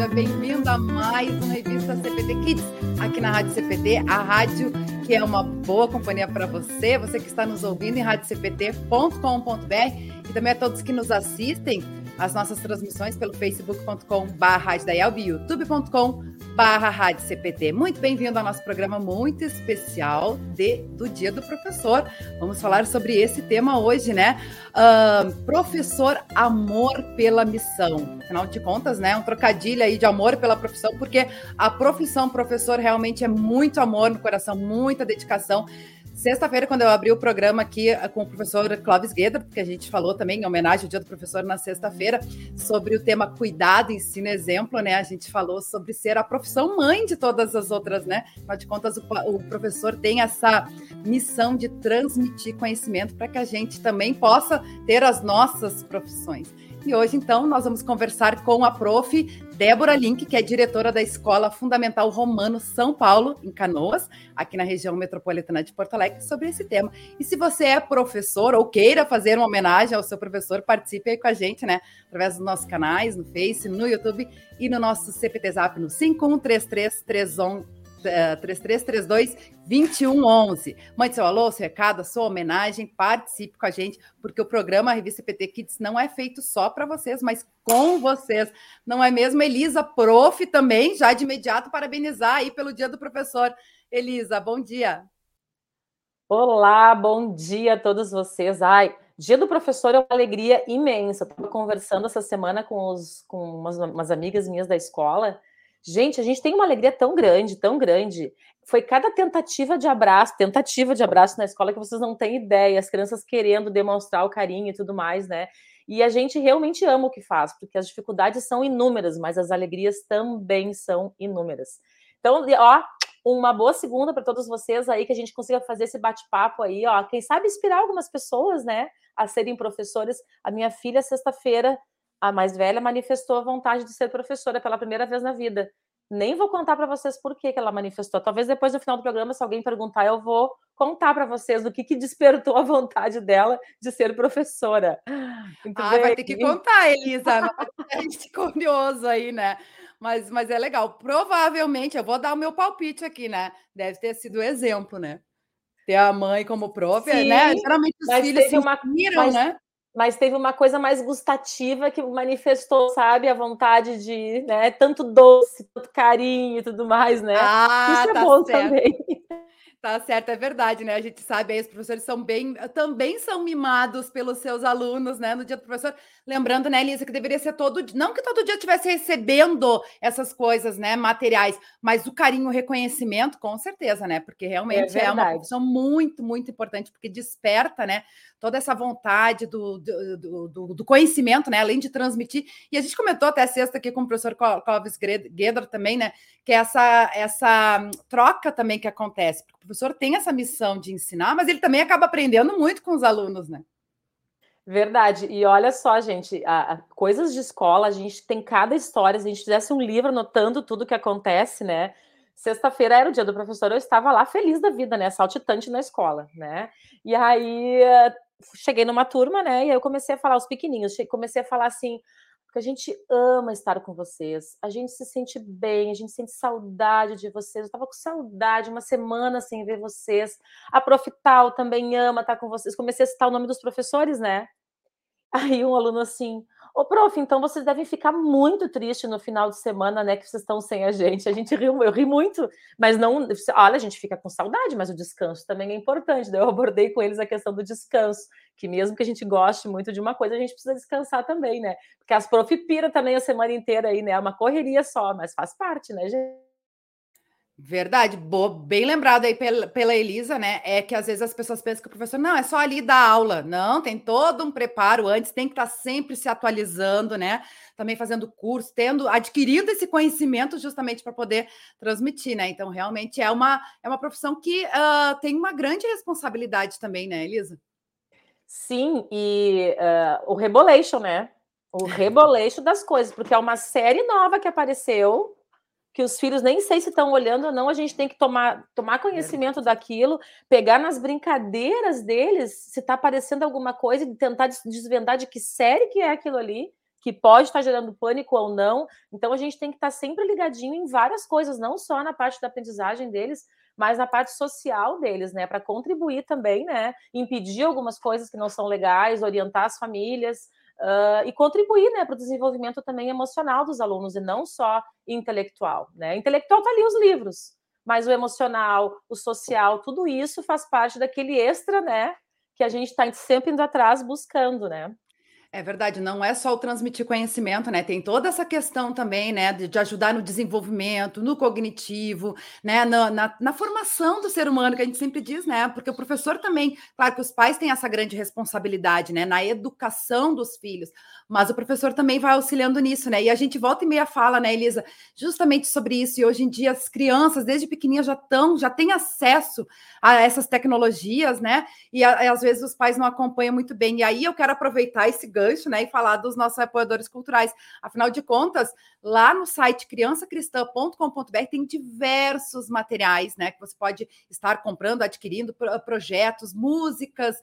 seja bem-vindo a mais uma Revista CPT Kids, aqui na Rádio CPT, a rádio que é uma boa companhia para você, você que está nos ouvindo em radiocpt.com.br e também a todos que nos assistem às nossas transmissões pelo facebook.com/radiodaielb e youtube.com/radiocpt. Muito bem-vindo ao nosso programa muito especial do Dia do Professor. Vamos falar sobre esse tema hoje, né? Professor, amor pela missão. Afinal de contas, né? Um trocadilho aí de amor pela profissão, porque a profissão professor realmente é muito amor no coração, muita dedicação. Sexta-feira, quando eu abri o programa aqui com o professor Clóvis Guedra, porque a gente falou também, em homenagem ao Dia do Professor na sexta-feira, sobre o tema cuidado, ensino, exemplo, né? A gente falou sobre ser a profissão mãe de todas as outras, né? Afinal de contas, o professor tem essa missão de transmitir conhecimento para que a gente também possa ter as nossas profissões. E hoje, então, nós vamos conversar com a prof. Débora Link, que é diretora da Escola Fundamental Romano São Paulo, em Canoas, aqui na região metropolitana de Porto Alegre, sobre esse tema. E se você é professor ou queira fazer uma homenagem ao seu professor, participe aí com a gente, né? Através dos nossos canais, no Face, no YouTube e no nosso CPT Zap, no 513332-2111. Mande seu alô, seu recado, a sua homenagem, participe com a gente, porque o programa Revista CPT Kids não é feito só para vocês, mas com vocês, não é mesmo, Elisa? Prof, também, já de imediato, parabenizar aí pelo Dia do Professor. Elisa, bom dia. Olá, bom dia a todos vocês. Ai, Dia do Professor é uma alegria imensa. Estava conversando essa semana com umas amigas minhas da escola. Gente, a gente tem uma alegria tão grande, tão grande. Foi cada tentativa de abraço na escola que vocês não têm ideia. As crianças querendo demonstrar o carinho e tudo mais, né? E a gente realmente ama o que faz, porque as dificuldades são inúmeras, mas as alegrias também são inúmeras. Então, ó, uma boa segunda para todos vocês aí, que a gente consiga fazer esse bate-papo aí, ó. Quem sabe inspirar algumas pessoas, né? A serem professores. A minha filha, sexta-feira, a mais velha, manifestou a vontade de ser professora pela primeira vez na vida. Nem vou contar para vocês por que ela manifestou. Talvez depois, no final do programa, se alguém perguntar, eu vou contar para vocês o que despertou a vontade dela de ser professora. Muito bem. Vai ter que contar, Elisa. É curioso aí, né? Mas é legal. Provavelmente, eu vou dar o meu palpite aqui, né? Deve ter sido exemplo, né? Ter a mãe como prof, né? Geralmente os filhos se inspiram, né? Mas teve uma coisa mais gustativa que manifestou, sabe, a vontade de, né, tanto doce, tanto carinho e tudo mais, né? Isso é tá bom certo. Também. Tá certo, é verdade, né? A gente sabe aí, os professores também são mimados pelos seus alunos, né? No Dia do Professor. Lembrando, né, Elisa, que deveria ser todo dia, não que todo dia estivesse recebendo essas coisas, né, materiais, mas o carinho, o reconhecimento, com certeza, né? Porque realmente é uma profissão muito, muito importante, porque desperta, né, toda essa vontade do conhecimento, né, além de transmitir. E a gente comentou até sexta aqui com o professor Clóvis Guedra também, né, que é essa troca também que acontece. O professor tem essa missão de ensinar, mas ele também acaba aprendendo muito com os alunos, né? Verdade. E olha só, gente, coisas de escola, a gente tem cada história. Se a gente fizesse um livro anotando tudo que acontece, né? Sexta-feira era o Dia do Professor, eu estava lá feliz da vida, né? Saltitante na escola, né? E aí, cheguei numa turma, né? E aí eu comecei a falar, os pequenininhos, comecei a falar assim... Porque a gente ama estar com vocês, a gente se sente bem, a gente sente saudade de vocês. Eu estava com saudade, uma semana sem ver vocês. A prof tal também ama estar com vocês. Comecei a citar o nome dos professores, né? Aí um aluno assim, prof, então vocês devem ficar muito tristes no final de semana, né, que vocês estão sem a gente. A gente riu, eu ri muito, mas não... Olha, a gente fica com saudade, mas o descanso também é importante. Daí eu abordei com eles a questão do descanso, que mesmo que a gente goste muito de uma coisa, a gente precisa descansar também, né? Porque as prof pira também a semana inteira aí, né? É uma correria só, mas faz parte, né, gente? Verdade, bem lembrado aí pela Elisa, né? É que às vezes as pessoas pensam que o professor, não, é só ali dar aula. Não, tem todo um preparo antes, tem que estar sempre se atualizando, né? Também fazendo curso, adquirindo esse conhecimento justamente para poder transmitir, né? Então, realmente é uma profissão que tem uma grande responsabilidade também, né, Elisa? Sim, e o rebolation, né? O rebolation das coisas, porque é uma série nova que apareceu, que os filhos nem sei se estão olhando ou não, a gente tem que tomar conhecimento daquilo, pegar nas brincadeiras deles, se está aparecendo alguma coisa e tentar desvendar de que série que é aquilo ali, que pode estar gerando pânico ou não. Então, a gente tem que estar sempre ligadinho em várias coisas, não só na parte da aprendizagem deles, mas na parte social deles, né? Para contribuir também, né? Impedir algumas coisas que não são legais, orientar as famílias e contribuir, né, para o desenvolvimento também emocional dos alunos e não só intelectual, né? Intelectual tá ali os livros, mas o emocional, o social, tudo isso faz parte daquele extra, né? Que a gente está sempre indo atrás buscando, né? É verdade, não é só o transmitir conhecimento, né? Tem toda essa questão também, né? De ajudar no desenvolvimento, no cognitivo, né? Na formação do ser humano, que a gente sempre diz, né? Porque o professor também, claro que os pais têm essa grande responsabilidade, né? Na educação dos filhos, mas o professor também vai auxiliando nisso, né? E a gente volta e meia fala, né, Elisa, justamente sobre isso. E hoje em dia as crianças, desde pequenininhas, já têm acesso a essas tecnologias, né? E às vezes os pais não acompanham muito bem. E aí eu quero aproveitar esse gancho, né, e falar dos nossos apoiadores culturais. Afinal de contas, lá no site criançacristã.com.br tem diversos materiais, né, que você pode estar comprando, adquirindo, projetos, músicas,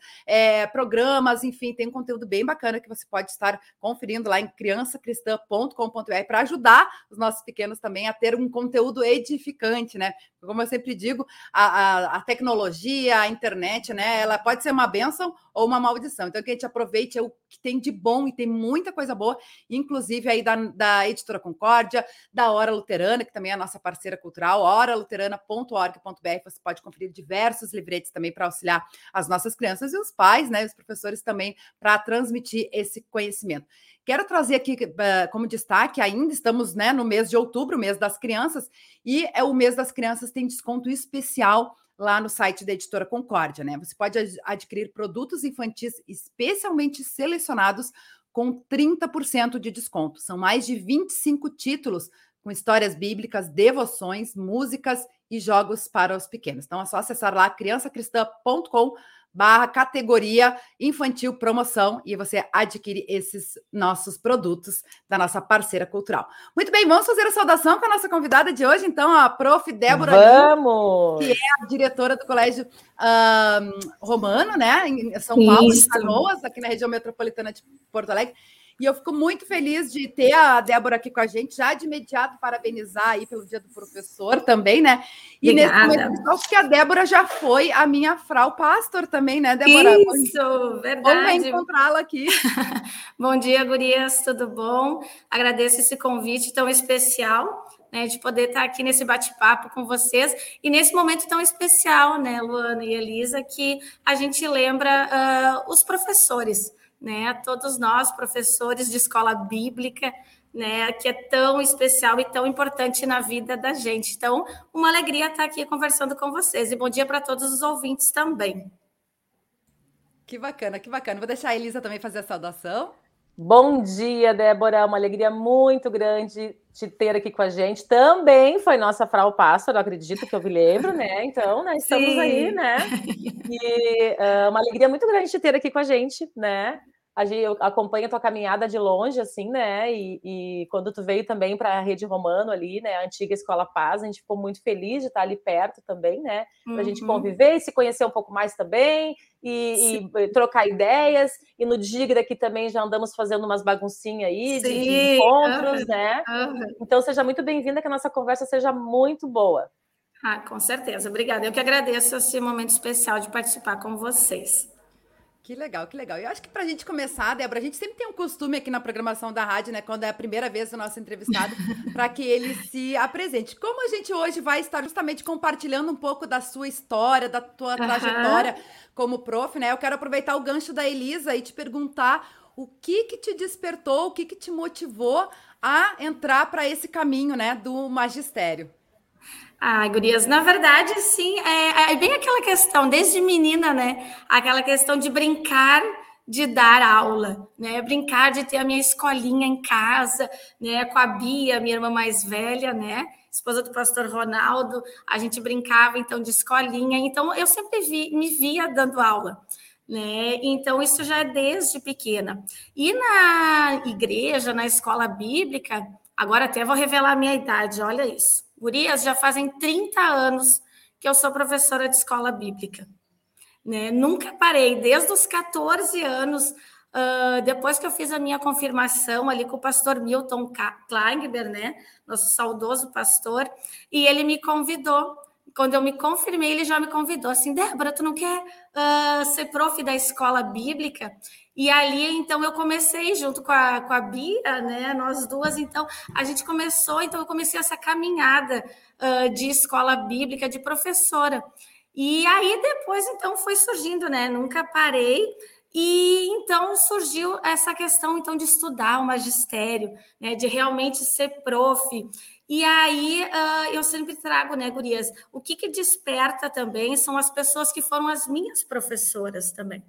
programas, enfim, tem um conteúdo bem bacana que você pode estar conferindo lá em criançacristã.com.br para ajudar os nossos pequenos também a ter um conteúdo edificante, né? Como eu sempre digo, a tecnologia, a internet, né, ela pode ser uma bênção ou uma maldição. Então, que a gente aproveite o que tem de bom, e tem muita coisa boa, inclusive aí da Editora Concórdia, da Ora Luterana, que também é a nossa parceira cultural, oraluterana.org.br. Você pode conferir diversos livretes também para auxiliar as nossas crianças e os pais, né, os professores também, para transmitir esse conhecimento. Quero trazer aqui como destaque, ainda estamos, né, no mês de outubro, mês das crianças, e o mês das crianças tem desconto especial lá no site da Editora Concórdia, né? Você pode adquirir produtos infantis especialmente selecionados com 30% de desconto. São mais de 25 títulos com histórias bíblicas, devoções, músicas e jogos para os pequenos. Então é só acessar lá criançacristã.com/categoria infantil promoção e você adquire esses nossos produtos da nossa parceira cultural. Muito bem, vamos fazer a saudação com a nossa convidada de hoje, então, a prof. Débora Link, que é a diretora do Colégio Romano, né, em São Paulo, em Canoas, aqui na região metropolitana de Porto Alegre. E eu fico muito feliz de ter a Débora aqui com a gente, já de imediato parabenizar aí pelo Dia do Professor também, né? E obrigada. Nesse momento, acho que a Débora já foi a minha Frau Pastor também, né, Débora? Isso, verdade. Vamos encontrá-la aqui. Bom dia, gurias, tudo bom? Agradeço esse convite tão especial, né, de poder estar aqui nesse bate-papo com vocês, e nesse momento tão especial, né, Luana e Elisa, que a gente lembra os professores, né, todos nós, professores de escola bíblica, né, que é tão especial e tão importante na vida da gente. Então, uma alegria estar aqui conversando com vocês. E bom dia para todos os ouvintes também. Que bacana, que bacana. Vou deixar a Elisa também fazer a saudação. Bom dia, Débora. Uma alegria muito grande te ter aqui com a gente. Também foi nossa Frau Pássaro, acredito que eu me lembro, né? Então, nós estamos aí, né? E uma alegria muito grande te ter aqui com a gente, né? Eu acompanho a tua caminhada de longe, assim, né? E quando tu veio também para a Rede Romano ali, né? A antiga Escola Paz, a gente ficou muito feliz de estar ali perto também, né? Para a gente conviver e se conhecer um pouco mais também. E trocar ideias, e no Digra aqui também já andamos fazendo umas baguncinhas aí, de encontros, né? Então seja muito bem-vinda, que a nossa conversa seja muito boa. Ah, com certeza, obrigada. Eu que agradeço esse momento especial de participar com vocês. Que legal, que legal. Eu acho que para a gente começar, Débora, a gente sempre tem um costume aqui na programação da rádio, né, quando é a primeira vez do nosso entrevistado, para que ele se apresente. Como a gente hoje vai estar justamente compartilhando um pouco da sua história, da tua trajetória como prof, né, eu quero aproveitar o gancho da Elisa e te perguntar o que te despertou, o que te motivou a entrar para esse caminho, né, do magistério. Ah, gurias, na verdade, sim, é bem aquela questão, desde menina, né, aquela questão de brincar, de dar aula, né, brincar de ter a minha escolinha em casa, né, com a Bia, minha irmã mais velha, né, esposa do pastor Ronaldo, a gente brincava, então, de escolinha, então, eu sempre me via dando aula, né, então, isso já é desde pequena. E na igreja, na escola bíblica, agora até vou revelar a minha idade, olha isso. Gurias, já fazem 30 anos que eu sou professora de escola bíblica, né? Nunca parei, desde os 14 anos Depois que eu fiz a minha confirmação ali com o pastor Milton Kleinberg, né, nosso saudoso pastor, e ele me convidou. Quando eu me confirmei, ele já me convidou assim: Débora, tu não quer ser prof da escola bíblica? E ali, então, eu comecei junto com a Bia, né, nós duas, então, a gente começou, então eu comecei essa caminhada de escola bíblica, de professora. E aí, depois, então, foi surgindo, né, nunca parei. E então surgiu essa questão então de estudar o magistério, né, de realmente ser prof. E aí eu sempre trago, né, gurias, o que desperta também são as pessoas que foram as minhas professoras também,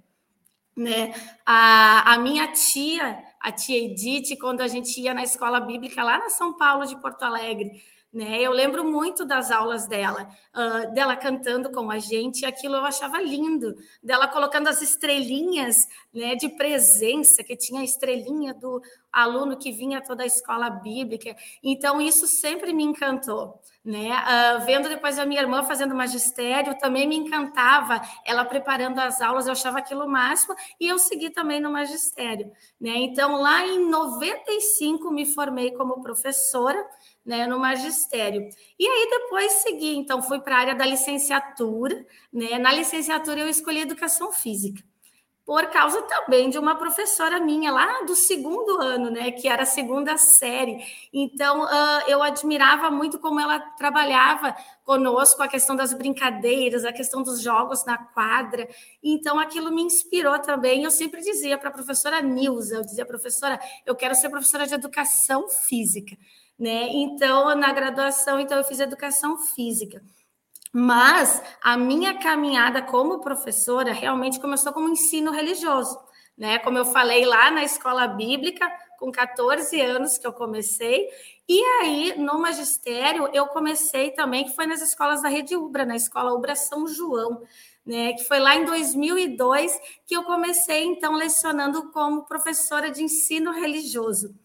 né? A minha tia, a tia Edith, quando a gente ia na escola bíblica lá na São Paulo de Porto Alegre, né? Eu lembro muito das aulas dela cantando com a gente, aquilo eu achava lindo, dela colocando as estrelinhas, né, de presença, que tinha a estrelinha do aluno que vinha toda a escola bíblica. Então, isso sempre me encantou, né? Vendo depois a minha irmã fazendo magistério, também me encantava ela preparando as aulas, eu achava aquilo o máximo, e eu segui também no magistério, né? Então, lá em 95, me formei como professora, né, no magistério. E aí depois segui, então fui para a área da licenciatura, né? Na licenciatura eu escolhi educação física, por causa também de uma professora minha lá do segundo ano, né, que era a segunda série. Então, eu admirava muito como ela trabalhava conosco, a questão das brincadeiras, a questão dos jogos na quadra. Então, aquilo me inspirou também. Eu sempre dizia para a professora Nilza, eu dizia: professora, eu quero ser professora de educação física, né? Então, na graduação, então, eu fiz educação física. Mas a minha caminhada como professora realmente começou como ensino religioso, né? Como eu falei, lá na escola bíblica, com 14 anos que eu comecei. E aí, no magistério, eu comecei também, que foi nas escolas da Rede ULBRA, na Escola ULBRA São João, né, que foi lá em 2002 que eu comecei, então, lecionando como professora de ensino religioso.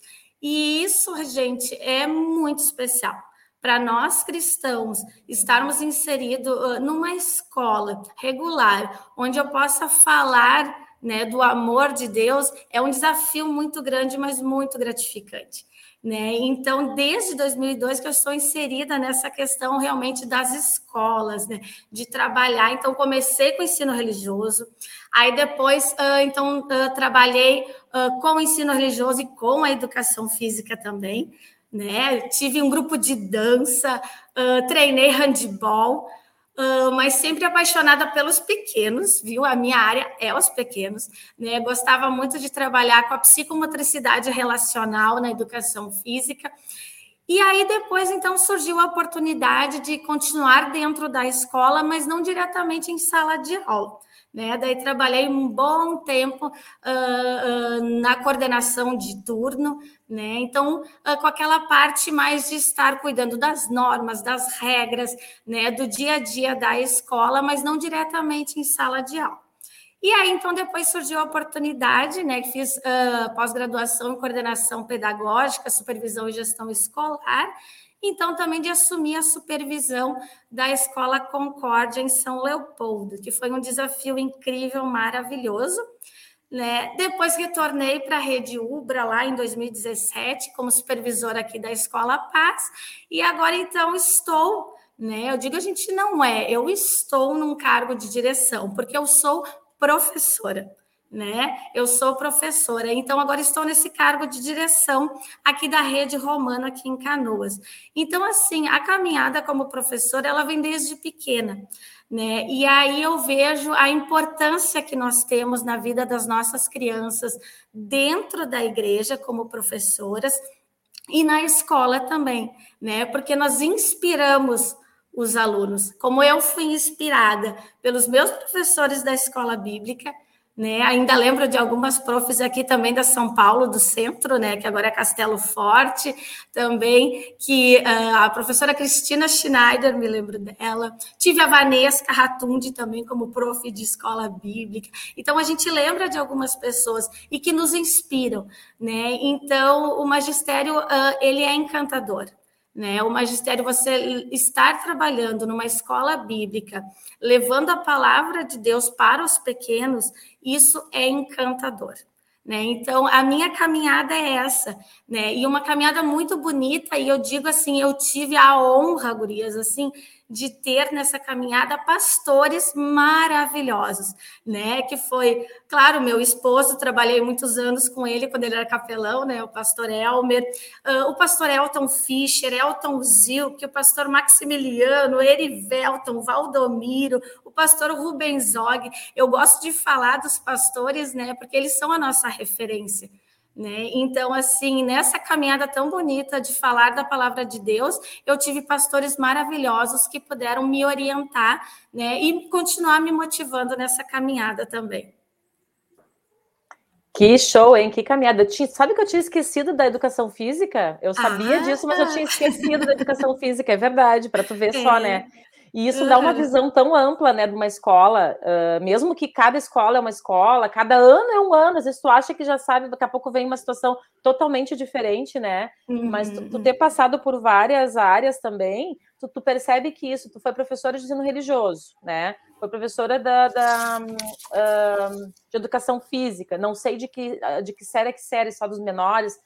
E isso, gente, é muito especial. Para nós cristãos estarmos inseridos numa escola regular, onde eu possa falar, né, do amor de Deus, é um desafio muito grande, mas muito gratificante, né? Então, desde 2002 que eu estou inserida nessa questão realmente das escolas, né, de trabalhar. Então, comecei com o ensino religioso, aí depois, então, trabalhei com o ensino religioso e com a educação física também, né? Tive um grupo de dança, treinei handebol, mas sempre apaixonada pelos pequenos, viu? A minha área é os pequenos, né? Gostava muito de trabalhar com a psicomotricidade relacional na educação física. E aí depois, então, surgiu a oportunidade de continuar dentro da escola, mas não diretamente em sala de aula, né? Daí trabalhei um bom tempo na coordenação de turno, né? Então, com aquela parte mais de estar cuidando das normas, das regras, né, do dia a dia da escola, mas não diretamente em sala de aula. E aí, então, depois surgiu a oportunidade, né, que fiz pós-graduação em coordenação pedagógica, supervisão e gestão escolar, então também de assumir a supervisão da Escola Concórdia em São Leopoldo, que foi um desafio incrível, maravilhoso, né? Depois retornei para a Rede ULBRA lá em 2017, como supervisora aqui da Escola Paz, e agora, então, estou, né, eu digo a gente não é, eu estou num cargo de direção, porque eu sou professora, né? Eu sou professora, então agora estou nesse cargo de direção aqui da Rede Romano, aqui em Canoas. Então, assim, a caminhada como professora, ela vem desde pequena, né? E aí eu vejo a importância que nós temos na vida das nossas crianças dentro da igreja como professoras e na escola também, né? Porque nós inspiramos os alunos, como eu fui inspirada pelos meus professores da escola bíblica, né? Ainda lembro de algumas profs aqui também da São Paulo, do centro, né, que agora é Castelo Forte, também, que a professora Cristina Schneider, me lembro dela, tive a Vanessa Ratundi também como prof de escola bíblica. Então, a gente lembra de algumas pessoas e que nos inspiram, né? Então, o magistério, ele é encantador, né? O magistério, você estar trabalhando numa escola bíblica, levando a palavra de Deus para os pequenos, isso é encantador, né? Então, a minha caminhada é essa, né? E uma caminhada muito bonita, e eu digo assim, eu tive a honra, gurias, assim, de ter nessa caminhada pastores maravilhosos, né? Que foi, claro, meu esposo, trabalhei muitos anos com ele quando ele era capelão, né? O pastor Elmer, o pastor Elton Fischer, Elton Zilke, o pastor Maximiliano, Erivelton, Valdomiro, o pastor Rubens Zog. Eu gosto de falar dos pastores, né? Porque eles são a nossa referência. Né? Então, assim, nessa caminhada tão bonita de falar da palavra de Deus, eu tive pastores maravilhosos que puderam me orientar, né? E continuar me motivando nessa caminhada também. Que show, hein? Que caminhada. Sabe que eu tinha esquecido da educação física? Eu sabia disso, mas eu tinha esquecido da educação física, é verdade, para tu ver só, né? E isso dá uma visão tão ampla, né, de uma escola, mesmo que cada escola é uma escola, cada ano é um ano, às vezes tu acha que já sabe, daqui a pouco vem uma situação totalmente diferente, né, mas tu ter passado por várias áreas também, tu percebe que isso, tu foi professora de ensino religioso, né, foi professora de educação física, não sei de que série é que série, só dos menores,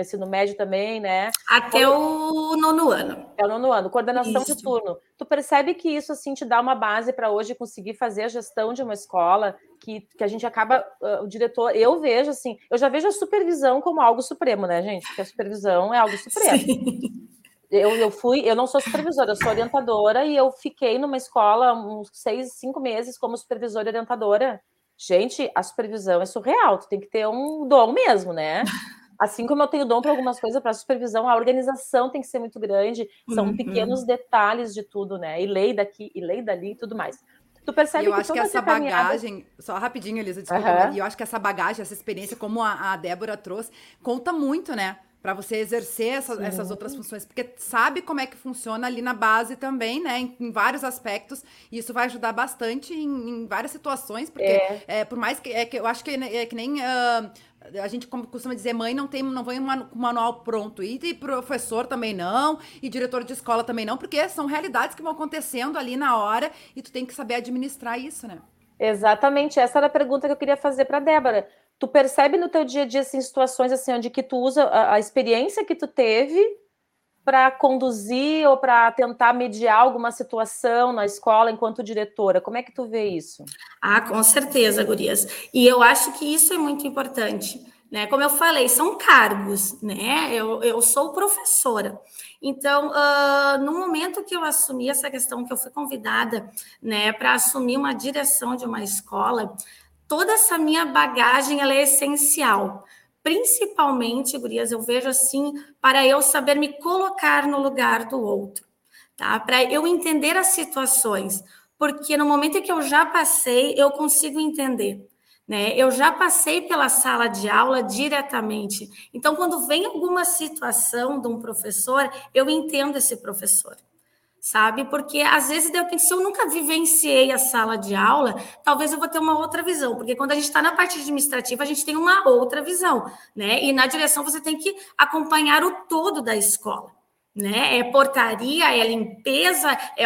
ensino médio também, né? Até o nono ano. Até o nono ano, coordenação isso. De turno. Tu percebe que isso, assim, te dá uma base para hoje conseguir fazer a gestão de uma escola que a gente acaba, o diretor, eu vejo, assim, eu já vejo a supervisão como algo supremo, né, gente? Porque a supervisão é algo supremo. Sim. Eu não sou supervisora, eu sou orientadora e eu fiquei numa escola uns 5 meses como supervisora e orientadora. Gente, a supervisão é surreal, tu tem que ter um dom mesmo, né? Assim como eu tenho dom para algumas coisas, para supervisão, a organização tem que ser muito grande, são pequenos detalhes de tudo, né? E lei daqui, e lei dali, e tudo mais. Tu percebe eu acho que essa bagagem, só rapidinho, Elisa, desculpa, e eu acho que essa bagagem, essa experiência, como a Débora trouxe, conta muito, né? Para você exercer essas outras funções, porque sabe como é que funciona ali na base também, né, em vários aspectos, e isso vai ajudar bastante em várias situações, porque por mais que eu acho que é que nem a gente como costuma dizer, mãe não vem um manual pronto, e professor também não, e diretor de escola também não, porque são realidades que vão acontecendo ali na hora, e tu tem que saber administrar isso, né. Exatamente, essa era a pergunta que eu queria fazer para a Débora. Tu percebe no teu dia a dia, assim, situações assim, onde que tu usa a experiência que tu teve para conduzir ou para tentar mediar alguma situação na escola enquanto diretora? Como é que tu vê isso? Ah, com certeza, gurias. E eu acho que isso é muito importante. Né? Como eu falei, são cargos, né? Eu sou professora. Então, no momento que eu assumi essa questão, que eu fui convidada, né, para assumir uma direção de uma escola... Toda essa minha bagagem, ela é essencial. Principalmente, gurias, eu vejo assim, para eu saber me colocar no lugar do outro, tá? Para eu entender as situações, porque no momento em que eu já passei, eu consigo entender, né? Eu já passei pela sala de aula diretamente. Então, quando vem alguma situação de um professor, eu entendo esse professor. Sabe? Porque, às vezes, de repente, se eu nunca vivenciei a sala de aula, talvez eu vou ter uma outra visão, porque quando a gente está na parte administrativa, a gente tem uma outra visão, né? E na direção você tem que acompanhar o todo da escola, né? É portaria, é limpeza, é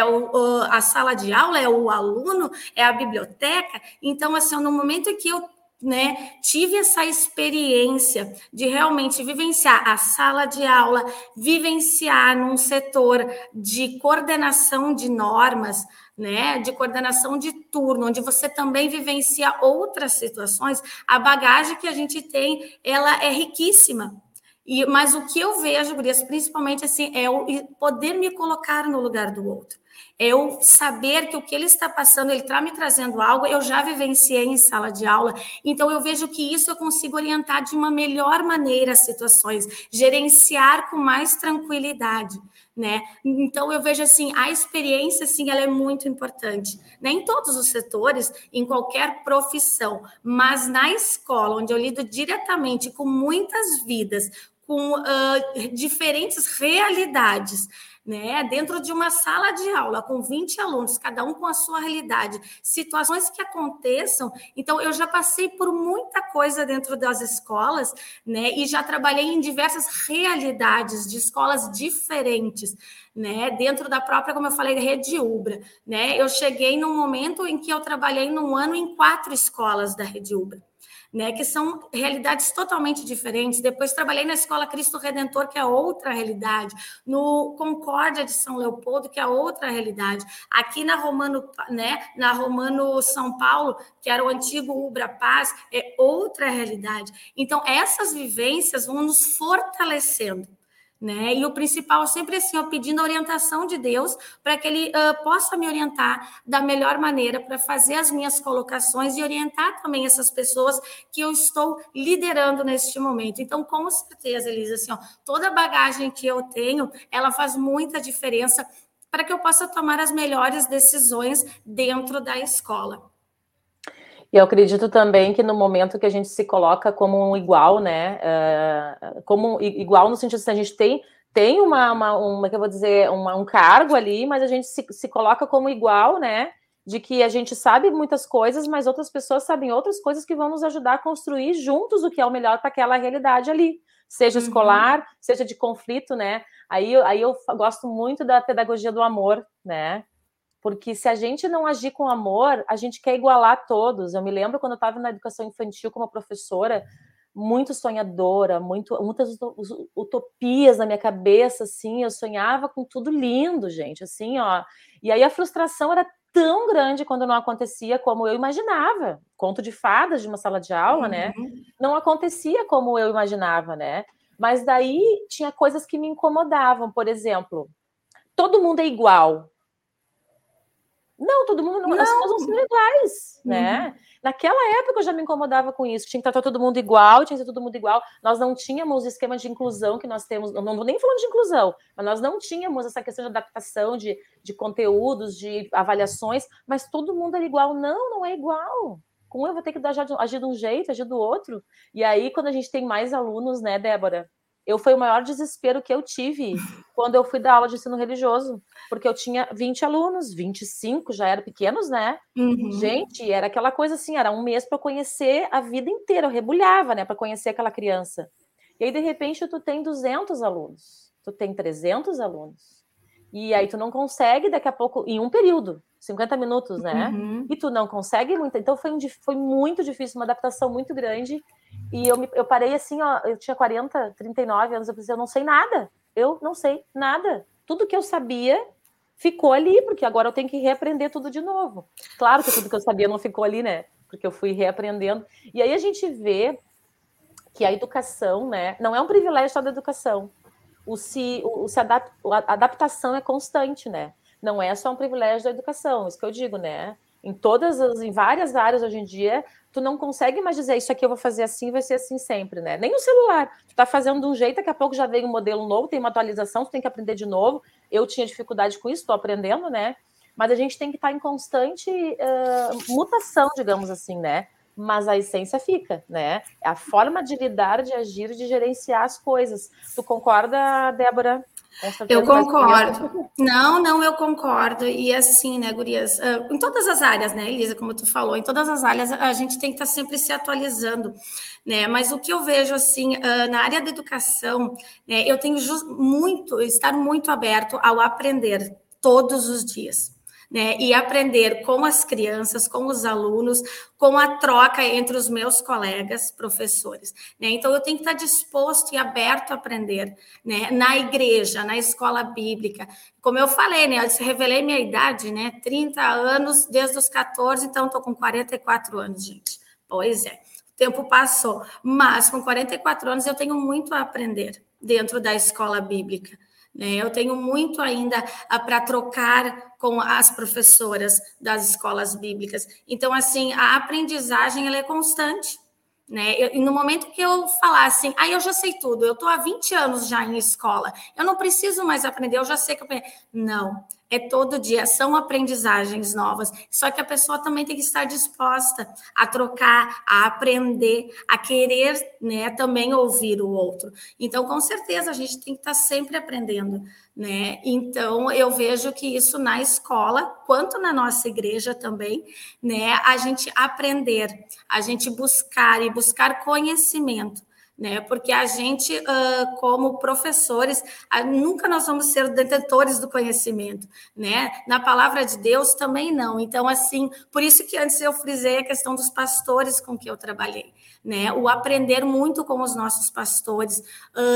a sala de aula, é o aluno, é a biblioteca. Então, assim, no momento em que eu, né, tive essa experiência de realmente vivenciar a sala de aula, vivenciar num setor de coordenação de normas, né, de coordenação de turno, onde você também vivencia outras situações, a bagagem que a gente tem, ela é riquíssima. Mas o que eu vejo, gurias, principalmente assim, é o poder me colocar no lugar do outro. É eu saber que o que ele está passando, ele está me trazendo algo, eu já vivenciei em sala de aula. Então, eu vejo que isso eu consigo orientar de uma melhor maneira as situações, gerenciar com mais tranquilidade, né? Então, eu vejo assim, a experiência, assim, ela é muito importante, né? Em todos os setores, em qualquer profissão, mas na escola, onde eu lido diretamente com muitas vidas, com diferentes realidades, né? Dentro de uma sala de aula, com 20 alunos, cada um com a sua realidade, situações que aconteçam. Então, eu já passei por muita coisa dentro das escolas, né? E já trabalhei em diversas realidades de escolas diferentes, né? Dentro da própria, como eu falei, Rede ULBRA, né? Eu cheguei num momento em que eu trabalhei num ano em 4 escolas da Rede ULBRA. né, que são realidades totalmente diferentes. Depois trabalhei na Escola Cristo Redentor, que é outra realidade, no Concórdia de São Leopoldo, que é outra realidade, aqui na Romano, né, na Romano São Paulo, que era o antigo ULBRA Paz, é outra realidade. Então, essas vivências vão nos fortalecendo, né? E o principal sempre assim, eu pedindo a orientação de Deus para que ele possa me orientar da melhor maneira para fazer as minhas colocações e orientar também essas pessoas que eu estou liderando neste momento. Então, com certeza, Elisa, assim, ó, toda a bagagem que eu tenho, ela faz muita diferença para que eu possa tomar as melhores decisões dentro da escola. E eu acredito também que no momento que a gente se coloca como um igual, né, como um igual no sentido de a gente tem uma que eu vou dizer, um cargo ali, mas a gente se coloca como igual, né, de que a gente sabe muitas coisas, mas outras pessoas sabem outras coisas que vão nos ajudar a construir juntos o que é o melhor para aquela realidade ali, seja escolar, seja de conflito, né, aí eu gosto muito da pedagogia do amor, né, porque se a gente não agir com amor, a gente quer igualar todos. Eu me lembro quando eu estava na educação infantil como professora, muito sonhadora, muitas utopias na minha cabeça, assim, eu sonhava com tudo lindo, gente, assim, ó. E aí a frustração era tão grande quando não acontecia como eu imaginava. Conto de fadas de uma sala de aula, né? Não acontecia como eu imaginava, né? Mas daí tinha coisas que me incomodavam, por exemplo, todo mundo é igual. Não, todo mundo não, as pessoas não são iguais, né? Naquela época eu já me incomodava com isso, tinha que tratar todo mundo igual, tinha que ser todo mundo igual. Nós não tínhamos o esquema de inclusão que nós temos, não vou nem falando de inclusão, mas nós não tínhamos essa questão de adaptação, de conteúdos, de avaliações, mas todo mundo era igual. Não é igual. Como eu vou ter que agir de um jeito, agir do outro? E aí, quando a gente tem mais alunos, né, Débora? Foi o maior desespero que eu tive quando eu fui dar aula de ensino religioso, porque eu tinha 20 alunos, 25 já eram pequenos, né? Gente, era aquela coisa assim, era um mês para conhecer a vida inteira, eu rebulhava, né, para conhecer aquela criança. E aí, de repente, tu tem 200 alunos, tu tem 300 alunos, e aí tu não consegue, daqui a pouco, em um período, 50 minutos, né? E tu não consegue muito, então foi muito difícil, uma adaptação muito grande. E eu parei assim, ó, eu tinha 39 anos, eu pensei, eu não sei nada. Tudo que eu sabia ficou ali, porque agora eu tenho que reaprender tudo de novo. Claro que tudo que eu sabia não ficou ali, né? Porque eu fui reaprendendo. E aí a gente vê que a educação, né, não é um privilégio só da educação. A adaptação é constante, né? Não é só um privilégio da educação, isso que eu digo, né? Em várias áreas hoje em dia, tu não consegue mais dizer isso aqui eu vou fazer assim, vai ser assim sempre, né? Nem o celular, tu tá fazendo de um jeito, daqui a pouco já vem um modelo novo, tem uma atualização, tu tem que aprender de novo. Eu tinha dificuldade com isso, tô aprendendo, né? Mas a gente tem que estar em constante mutação, digamos assim, né? Mas a essência fica, né? É a forma de lidar, de agir, de gerenciar as coisas. Tu concorda, Débora? Eu concordo. Não, eu concordo. E assim, né, gurias, em todas as áreas, né, Elisa, como tu falou, em todas as áreas a gente tem que estar sempre se atualizando, né, mas o que eu vejo, assim, na área da educação, né, eu tenho estar muito aberto ao aprender todos os dias. Né, e aprender com as crianças, com os alunos, com a troca entre os meus colegas professores. Né? Então, eu tenho que estar disposto e aberto a aprender, né? Na igreja, na escola bíblica. Como eu falei, né? Eu revelei minha idade, né? 30 anos, desde os 14, então estou com 44 anos, gente. Pois é, o tempo passou. Mas, com 44 anos, eu tenho muito a aprender dentro da escola bíblica. Eu tenho muito ainda para trocar com as professoras das escolas bíblicas. Então, assim, a aprendizagem ela é constante. Né? E no momento que eu falar assim, eu já sei tudo, eu estou há 20 anos já em escola, eu não preciso mais aprender, eu já sei que eu aprendi. Não, é todo dia, são aprendizagens novas, só que a pessoa também tem que estar disposta a trocar, a aprender, a querer, né, também ouvir o outro. Então, com certeza, a gente tem que estar sempre aprendendo, né? Então, eu vejo que isso na escola, quanto na nossa igreja também, né, a gente aprender, a gente buscar conhecimento, né? Porque a gente, como professores, nunca nós vamos ser detentores do conhecimento, né? Na palavra de Deus também não. Então, assim, por isso que antes eu frisei a questão dos pastores com que eu trabalhei, né? O aprender muito com os nossos pastores,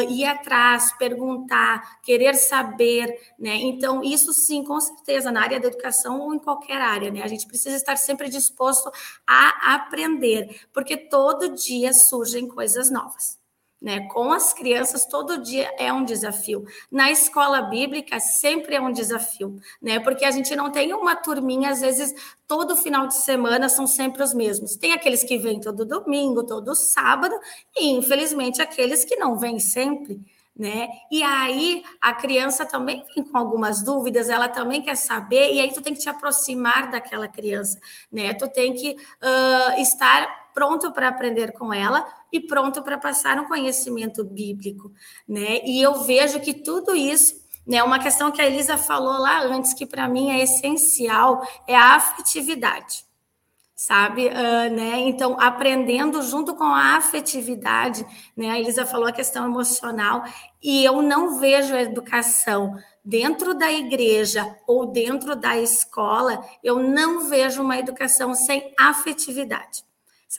ir atrás, perguntar, querer saber, né? Então, isso sim, com certeza, na área da educação ou em qualquer área, né? A gente precisa estar sempre disposto a aprender, porque todo dia surgem coisas novas, né? Com as crianças, todo dia é um desafio. Na escola bíblica, sempre é um desafio, né? Porque a gente não tem uma turminha, às vezes, todo final de semana são sempre os mesmos. Tem aqueles que vêm todo domingo, todo sábado, e, infelizmente, aqueles que não vêm sempre, né? E aí, a criança também vem com algumas dúvidas, ela também quer saber, e aí tu tem que te aproximar daquela criança, né? Tu tem que estar pronto para aprender com ela e pronto para passar um conhecimento bíblico, né? E eu vejo que tudo isso, né, uma questão que a Elisa falou lá antes, que para mim é essencial, é a afetividade, sabe? Né? Então, aprendendo junto com a afetividade, né? A Elisa falou a questão emocional, e eu não vejo a educação dentro da igreja ou dentro da escola, eu não vejo uma educação sem afetividade.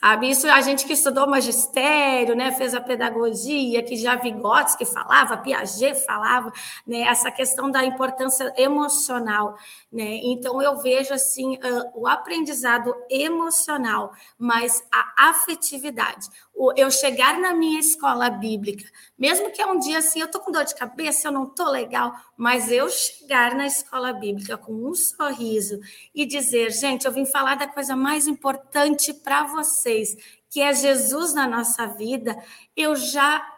Sabe, isso a gente que estudou magistério, né, fez a pedagogia, que já Vygotsky falava, Piaget falava, né, essa questão da importância emocional, né? Então eu vejo assim o aprendizado emocional, mas a afetividade. Eu chegar na minha escola bíblica, mesmo que é um dia assim, eu tô com dor de cabeça, eu não tô legal, mas eu chegar na escola bíblica com um sorriso e dizer, gente, eu vim falar da coisa mais importante para vocês, que é Jesus na nossa vida,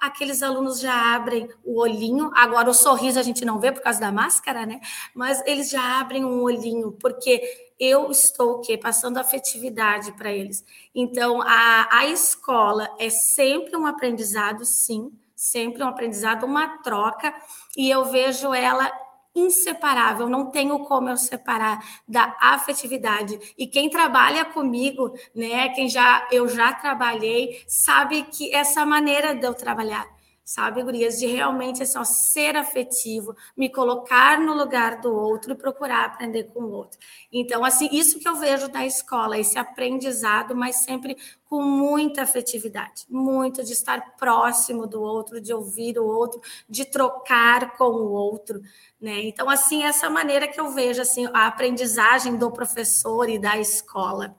aqueles alunos já abrem o olhinho, agora o sorriso a gente não vê por causa da máscara, né? Mas eles já abrem um olhinho, porque eu estou o quê? Passando afetividade para eles. Então, a escola é sempre um aprendizado, sim, sempre um aprendizado, uma troca, e eu vejo ela inseparável, não tenho como eu separar da afetividade. E quem trabalha comigo, né, eu já trabalhei, sabe que essa maneira de eu trabalhar, sabe, gurias, de realmente assim, ser afetivo, me colocar no lugar do outro e procurar aprender com o outro. Então, assim, isso que eu vejo da escola, esse aprendizado, mas sempre com muita afetividade, muito de estar próximo do outro, de ouvir o outro, de trocar com o outro, né? Então, assim, essa maneira que eu vejo, assim, a aprendizagem do professor e da escola.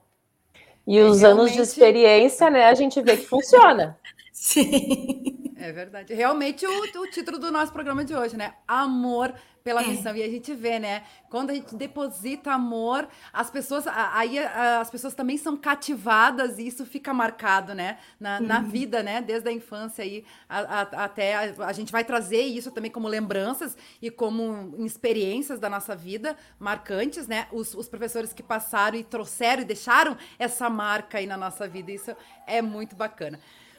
E os anos de experiência, né, a gente vê que funciona. Sim. É verdade. Realmente o título do nosso programa de hoje, né? Amor pela missão. E a gente vê, né? Quando a gente deposita amor, as pessoas, aí as pessoas também são cativadas e isso fica marcado, né? Na vida, né? Desde a infância aí até a gente vai trazer isso também como lembranças e como experiências da nossa vida marcantes, né? Os professores que passaram e trouxeram e deixaram essa marca aí na nossa vida. Isso é muito bacana.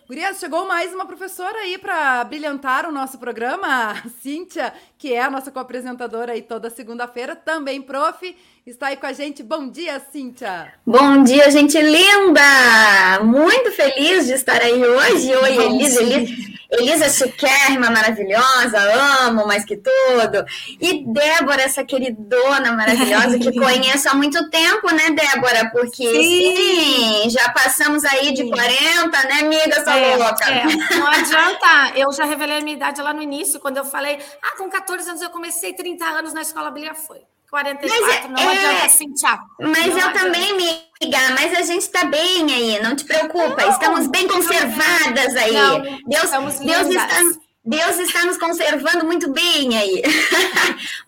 Gurias, chegou mais uma professora aí para brilhantar o nosso programa, a Cintia, que é a nossa co-apresentadora aí toda segunda-feira, também prof, está aí com a gente. Bom dia, Cintia! Bom dia, gente linda! Muito feliz de estar aí hoje. Oi, Elisa chiquérrima, maravilhosa, amo mais que tudo. E Débora, essa queridona maravilhosa que conheço há muito tempo, né, Débora? Porque, sim, já passamos aí de 40, né, amiga? Não adianta, eu já revelei a minha idade lá no início, quando eu falei, com 14 anos eu comecei, 30 anos na escola bíblica foi. 44, mas, não adianta sentir. Mas não eu adianta. Também, amiga, mas a gente tá bem aí, não te preocupa, estamos bem conservadas aí. Não, Deus está nos conservando muito bem aí.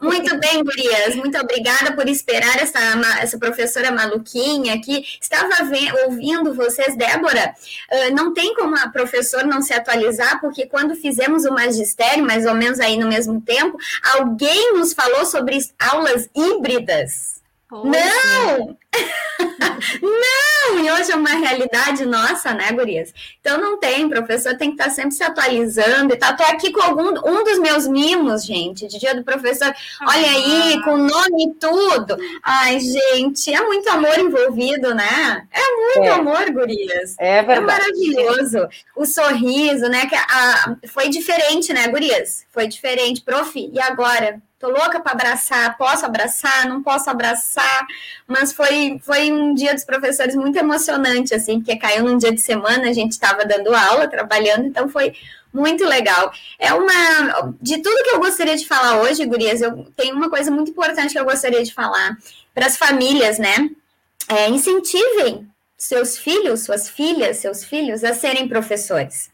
Muito bem, gurias. Muito obrigada por esperar essa professora maluquinha aqui. Estava ouvindo vocês, Débora. Não tem como a professora não se atualizar, porque quando fizemos o magistério, mais ou menos aí no mesmo tempo, alguém nos falou sobre aulas híbridas. Não! Não, e hoje é uma realidade nossa, né, gurias? Então não tem, professor tem que estar sempre se atualizando e tal. Tô aqui com um dos meus mimos, gente, de dia do professor. Olha aí, com nome e tudo. Ai, gente, é muito amor envolvido, né? É muito amor, gurias. É verdade. É maravilhoso. O sorriso, né? Que foi diferente, né, gurias? Foi diferente. Prof, e agora? Tô louca para abraçar, posso abraçar, não posso abraçar, mas foi um dia dos professores muito emocionante, assim, porque caiu num dia de semana, a gente estava dando aula, trabalhando, então foi muito legal. De tudo que eu gostaria de falar hoje, gurias, eu tenho uma coisa muito importante que eu gostaria de falar para as famílias, né? Incentivem seus filhos, suas filhas, seus filhos a serem professores.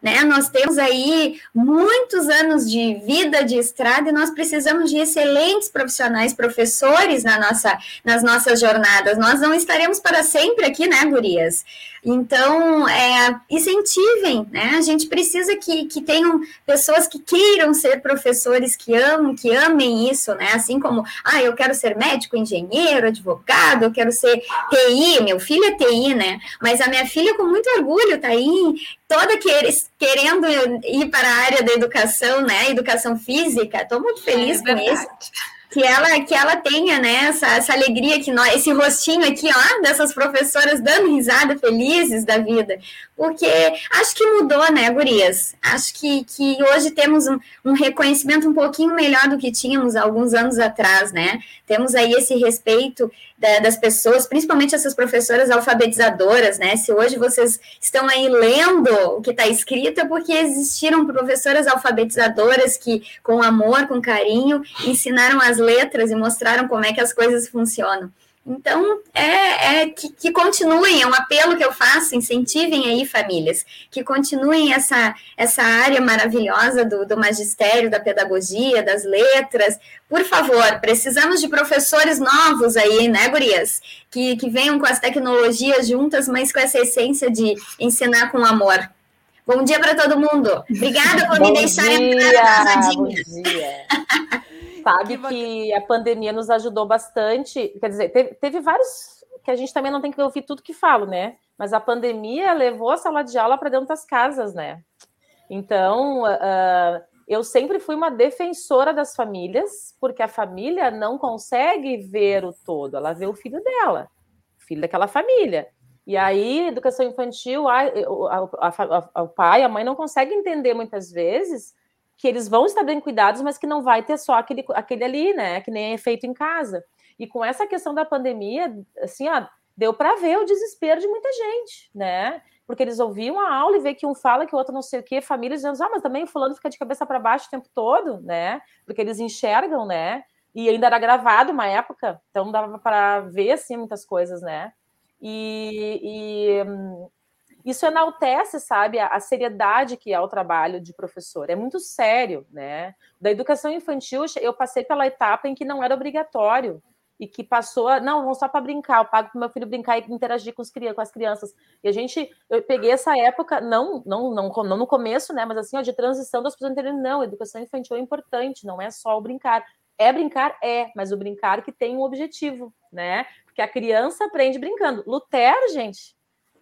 Né? Nós temos aí muitos anos de vida, de estrada, e nós precisamos de excelentes profissionais, professores nas nossas jornadas. Nós não estaremos para sempre aqui, né, gurias? Então, incentivem, né? A gente precisa que tenham pessoas que queiram ser professores, que amem isso, né? Assim como, eu quero ser médico, engenheiro, advogado, eu quero ser TI, meu filho é TI, né? Mas a minha filha, com muito orgulho, está aí, toda querendo ir para a área da educação, né? Educação física, estou muito feliz com isso. Que ela tenha, né, essa alegria, esse rostinho aqui, ó, dessas professoras dando risada, felizes da vida, porque acho que mudou, né, gurias? Acho que hoje temos um reconhecimento um pouquinho melhor do que tínhamos há alguns anos atrás, né? Temos aí esse respeito das pessoas, principalmente essas professoras alfabetizadoras, né? Se hoje vocês estão aí lendo o que está escrito, é porque existiram professoras alfabetizadoras que, com amor, com carinho, ensinaram as letras e mostraram como é que as coisas funcionam. Então, que continuem, é um apelo que eu faço, incentivem aí, famílias, que continuem essa área maravilhosa do magistério, da pedagogia, das letras. Por favor, precisamos de professores novos aí, né, gurias? Que venham com as tecnologias juntas, mas com essa essência de ensinar com amor. Bom dia para todo mundo. Obrigada por me deixarem atrasadinha. Bom dia. Sabe que a pandemia nos ajudou bastante, quer dizer, teve vários, que a gente também não tem que ouvir tudo que falo, né? Mas a pandemia levou a sala de aula para dentro das casas, né? Então, eu sempre fui uma defensora das famílias, porque a família não consegue ver o todo, ela vê o filho dela, o filho daquela família. E aí, educação infantil, o pai, a mãe não consegue entender muitas vezes que eles vão estar bem cuidados, mas que não vai ter só aquele ali, né? Que nem é feito em casa. E com essa questão da pandemia, assim, ó, deu para ver o desespero de muita gente, né? Porque eles ouviam a aula e vê que um fala, que o outro não sei o quê, famílias dizendo, mas também o fulano fica de cabeça para baixo o tempo todo, né? Porque eles enxergam, né? E ainda era gravado uma época, então dava para ver, assim, muitas coisas, né? Isso enaltece, sabe, a seriedade que é o trabalho de professor. É muito sério, né? Da educação infantil, eu passei pela etapa em que não era obrigatório e que passou não, vão só para brincar, eu pago para o meu filho brincar e interagir com as crianças. E eu peguei essa época, não no começo, né? Mas assim, de transição das pessoas entenderem, não, a educação infantil é importante, não é só o brincar. Mas o brincar que tem um objetivo, né? Porque a criança aprende brincando. Lutero, gente,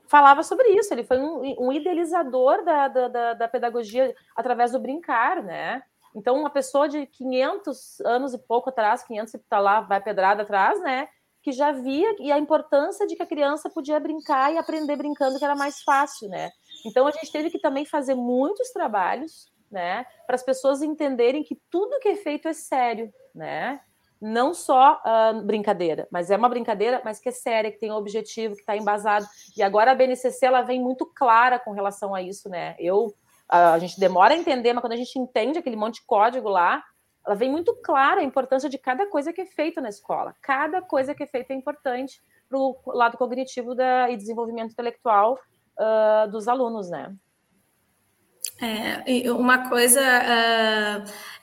falava sobre isso, ele foi um idealizador da pedagogia através do brincar, né? Então, uma pessoa de 500 anos e pouco atrás, 500 e tá lá, vai pedrada atrás, né? Que já via e a importância de que a criança podia brincar e aprender brincando, que era mais fácil, né? Então, a gente teve que também fazer muitos trabalhos, né? Para as pessoas entenderem que tudo que é feito é sério, né? Não só brincadeira, mas é uma brincadeira, mas que é séria, que tem um objetivo, que está embasado. E agora a BNCC, ela vem muito clara com relação a isso, né? A gente demora a entender, mas quando a gente entende aquele monte de código lá, ela vem muito clara a importância de cada coisa que é feita na escola. Cada coisa que é feita é importante para o lado cognitivo e desenvolvimento intelectual dos alunos, né? Uma coisa,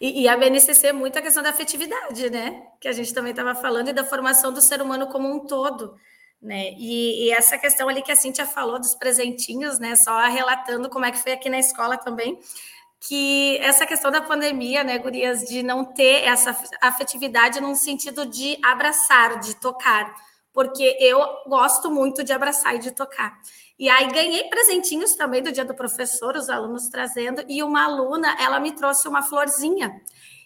e a BNCC é muito a questão da afetividade, né? Que a gente também estava falando, e da formação do ser humano como um todo, né? E essa questão ali que a Cintia falou dos presentinhos, né? Só relatando como é que foi aqui na escola também, que essa questão da pandemia, né, gurias, de não ter essa afetividade num sentido de abraçar, de tocar. porque eu gosto muito de abraçar e de tocar. E aí ganhei presentinhos também do Dia do Professor, os alunos trazendo, e uma aluna, ela me trouxe uma florzinha,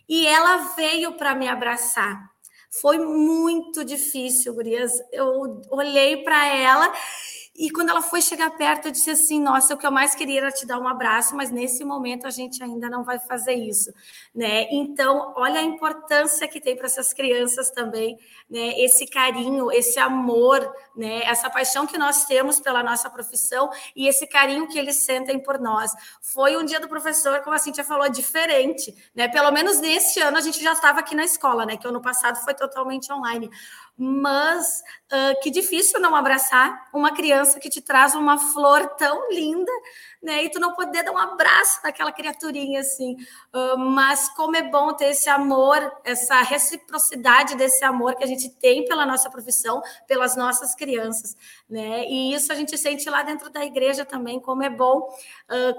e ela veio para me abraçar. Foi muito difícil, gurias. Eu olhei para ela e quando ela foi chegar perto, eu disse assim, nossa, o que eu mais queria era te dar um abraço, mas nesse momento a gente ainda não vai fazer isso, né? Então, olha a importância que tem para essas crianças também, né? Esse carinho, esse amor, né? Essa paixão que nós temos pela nossa profissão e esse carinho que eles sentem por nós. Foi um Dia do Professor, como a Cintia falou, diferente, né? Pelo menos neste ano a gente já estava aqui na escola, né? Que ano passado foi totalmente online. Mas que difícil não abraçar uma criança que te traz uma flor tão linda, né? E tu não poder dar um abraço naquela criaturinha, assim. Mas como é bom ter esse amor, essa reciprocidade desse amor que a gente tem pela nossa profissão, pelas nossas crianças, né? E isso a gente sente lá dentro da igreja também, como é bom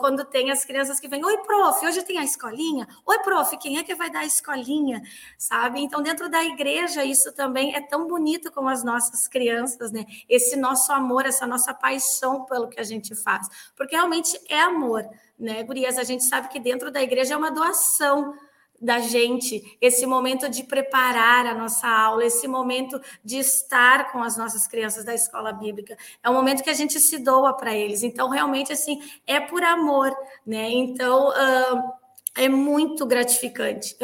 quando tem as crianças que vêm, oi, prof, hoje tem a escolinha? Oi, prof, quem é que vai dar a escolinha? Sabe? Então, dentro da igreja, isso também é tão bonito com as nossas crianças, né? Esse nosso amor, essa nossa paixão pelo que a gente faz, porque realmente é amor, né, gurias? A gente sabe que dentro da igreja é uma doação da gente, esse momento de preparar a nossa aula, esse momento de estar com as nossas crianças da escola bíblica, é um momento que a gente se doa para eles, então realmente assim, é por amor, né? Então, é muito gratificante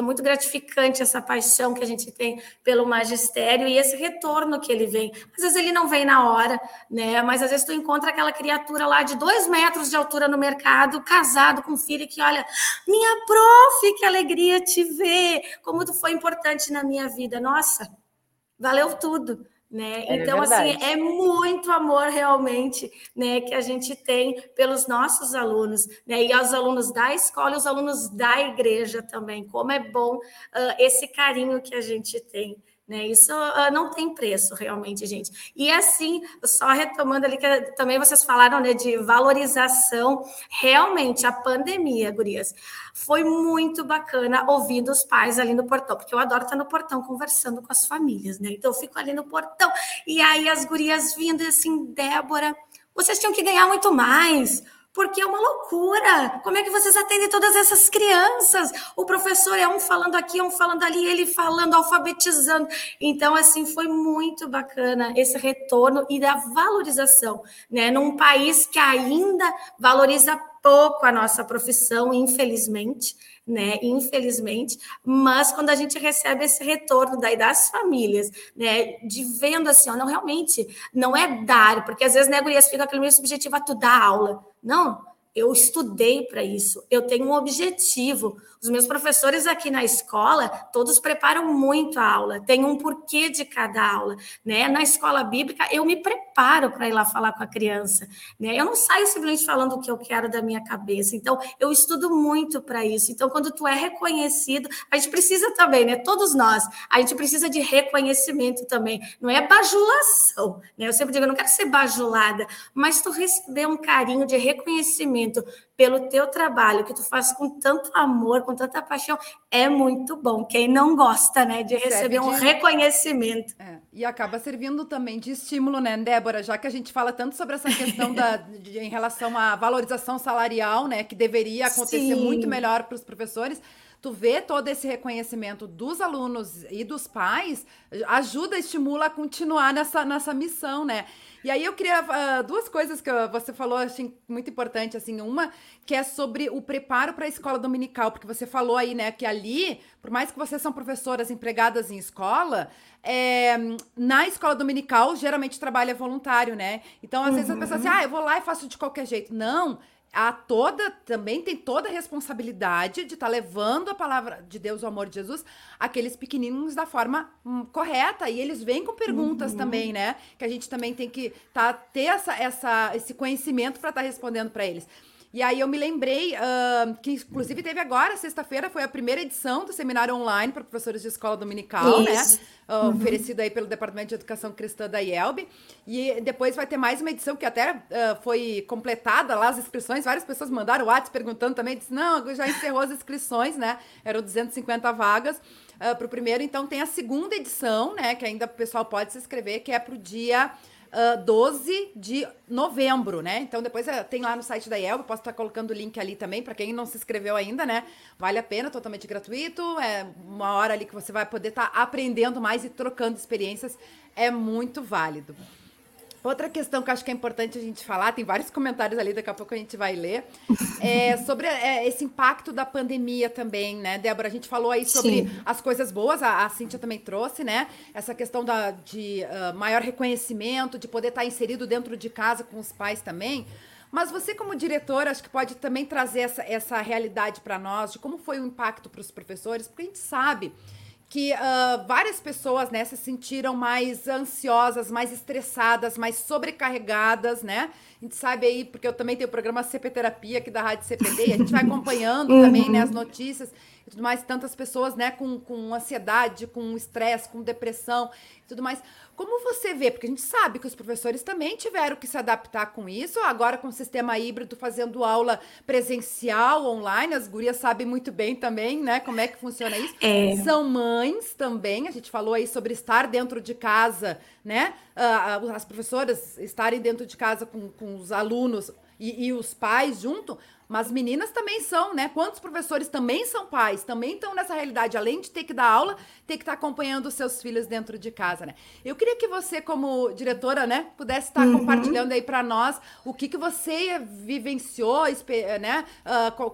essa paixão que a gente tem pelo magistério e esse retorno que ele vem. Às vezes ele não vem na hora, né? Mas às vezes tu encontra aquela criatura lá de 2 metros de altura no mercado, casado com um filho que olha, minha prof, que alegria te ver, como tu foi importante na minha vida. Nossa, valeu tudo. Né? Então, verdade. Assim, é muito amor realmente, né, que a gente tem pelos nossos alunos, né, e aos alunos da escola e os alunos da igreja também, como é bom esse carinho que a gente tem, né, isso não tem preço realmente, gente. E assim, só retomando ali, que também vocês falaram, né, de valorização, realmente a pandemia, gurias, foi muito bacana ouvindo os pais ali no portão, porque eu adoro estar no portão conversando com as famílias, né, então eu fico ali no portão, e aí as gurias vindo assim, Débora, vocês tinham que ganhar muito mais, porque é uma loucura, como é que vocês atendem todas essas crianças? O professor é um falando aqui, um falando ali, ele falando, alfabetizando. Então, assim, foi muito bacana esse retorno e da valorização, né? Num país que ainda valoriza pouco a nossa profissão, infelizmente, né? Infelizmente, mas quando a gente recebe esse retorno daí das famílias, né? De vendo assim, ó, não, realmente, não é dar, porque às vezes, né, gurias, fica aquele meio subjetivo, a tu dar aula. Não, eu estudei para isso, eu tenho um objetivo. Os meus professores aqui na escola, todos preparam muito a aula, tem um porquê de cada aula, né? Na escola bíblica, eu me preparo para ir lá falar com a criança, né? Eu não saio simplesmente falando o que eu quero da minha cabeça, então, eu estudo muito para isso. Então, quando tu é reconhecido, a gente precisa também, né? Todos nós, a gente precisa de reconhecimento também, não é bajulação, né? Eu sempre digo, eu não quero ser bajulada, mas tu receber um carinho de reconhecimento pelo teu trabalho, que tu faz com tanto amor, com tanta paixão, é muito bom. Quem não gosta, né, de receber um reconhecimento. É. E acaba servindo também de estímulo, né, Débora? Já que a gente fala tanto sobre essa questão em relação à valorização salarial, né, que deveria acontecer muito melhor para os professores, tu vê todo esse reconhecimento dos alunos e dos pais, ajuda, estimula a continuar nessa missão, né? E aí eu queria, duas coisas que você falou, achei muito importante, assim, uma que é sobre o preparo para a escola dominical, porque você falou aí, né, que ali, por mais que vocês são professoras empregadas em escola, na escola dominical, geralmente trabalha voluntário, né? Então, às vezes a pessoa assim, eu vou lá e faço de qualquer jeito. Não! Também tem toda a responsabilidade de estar levando a palavra de Deus, o amor de Jesus, aqueles pequenininhos da forma correta, e eles vêm com perguntas também, né, que a gente também tem que ter esse conhecimento para estar respondendo para eles. E aí eu me lembrei que, inclusive, teve agora, sexta-feira, foi a primeira edição do seminário online para professores de escola dominical, isso, né? Oferecido aí pelo Departamento de Educação Cristã da IELB. E depois vai ter mais uma edição que até foi completada lá as inscrições. Várias pessoas mandaram o WhatsApp perguntando também. Disse, não, já encerrou as inscrições, né? Eram 250 vagas. para o primeiro, então tem a segunda edição, né, que ainda o pessoal pode se inscrever, que é para o dia 12 de novembro, né? Então depois tem lá no site da IELB, posso estar colocando o link ali também, para quem não se inscreveu ainda, né? Vale a pena, totalmente gratuito, é uma hora ali que você vai poder estar aprendendo mais e trocando experiências, é muito válido. Outra questão que eu acho que é importante a gente falar, tem vários comentários ali, daqui a pouco a gente vai ler, é sobre esse impacto da pandemia também, né, Débora? A gente falou aí sobre as coisas boas, a Cintia também trouxe, né, essa questão de maior reconhecimento, de poder estar inserido dentro de casa com os pais também, mas você como diretora, acho que pode também trazer essa realidade para nós, de como foi o impacto para os professores, porque a gente sabe que várias pessoas, né, se sentiram mais ansiosas, mais estressadas, mais sobrecarregadas, né? A gente sabe aí, porque eu também tenho o programa CP Terapia aqui da Rádio CPT, e a gente vai acompanhando também, né, as notícias e tudo mais, tantas pessoas, né, com ansiedade, com estresse, com depressão e tudo mais. Como você vê? Porque a gente sabe que os professores também tiveram que se adaptar com isso, agora com o sistema híbrido, fazendo aula presencial, online, as gurias sabem muito bem também, né, como é que funciona isso. É. São mães também, a gente falou aí sobre estar dentro de casa, né, as professoras estarem dentro de casa com os alunos e os pais junto, mas meninas também são, né? Quantos professores também são pais, também estão nessa realidade, além de ter que dar aula, ter que estar acompanhando os seus filhos dentro de casa, né? Eu queria que você, como diretora, né, pudesse estar compartilhando aí para nós o que você vivenciou, né?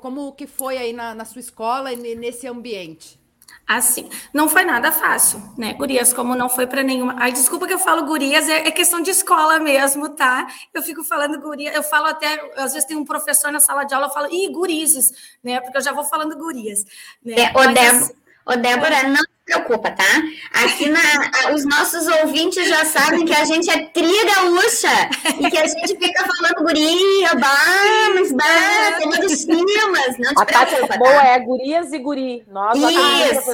Como que foi aí na sua escola e nesse ambiente. Assim, não foi nada fácil, né, gurias, como não foi para nenhuma... Ai, desculpa que eu falo gurias, é questão de escola mesmo, tá? Eu fico falando gurias, eu falo até, às vezes tem um professor na sala de aula, eu falo, ih, gurizes, né, porque eu já vou falando gurias. Né? Ô, Débora, não se preocupa, tá? Aqui os nossos ouvintes já sabem que a gente é tri-gaúcha e que a gente fica falando guria, bah, tem muitos filmes, não te preocupa, tá? Boa, é gurias e guri. Nós isso,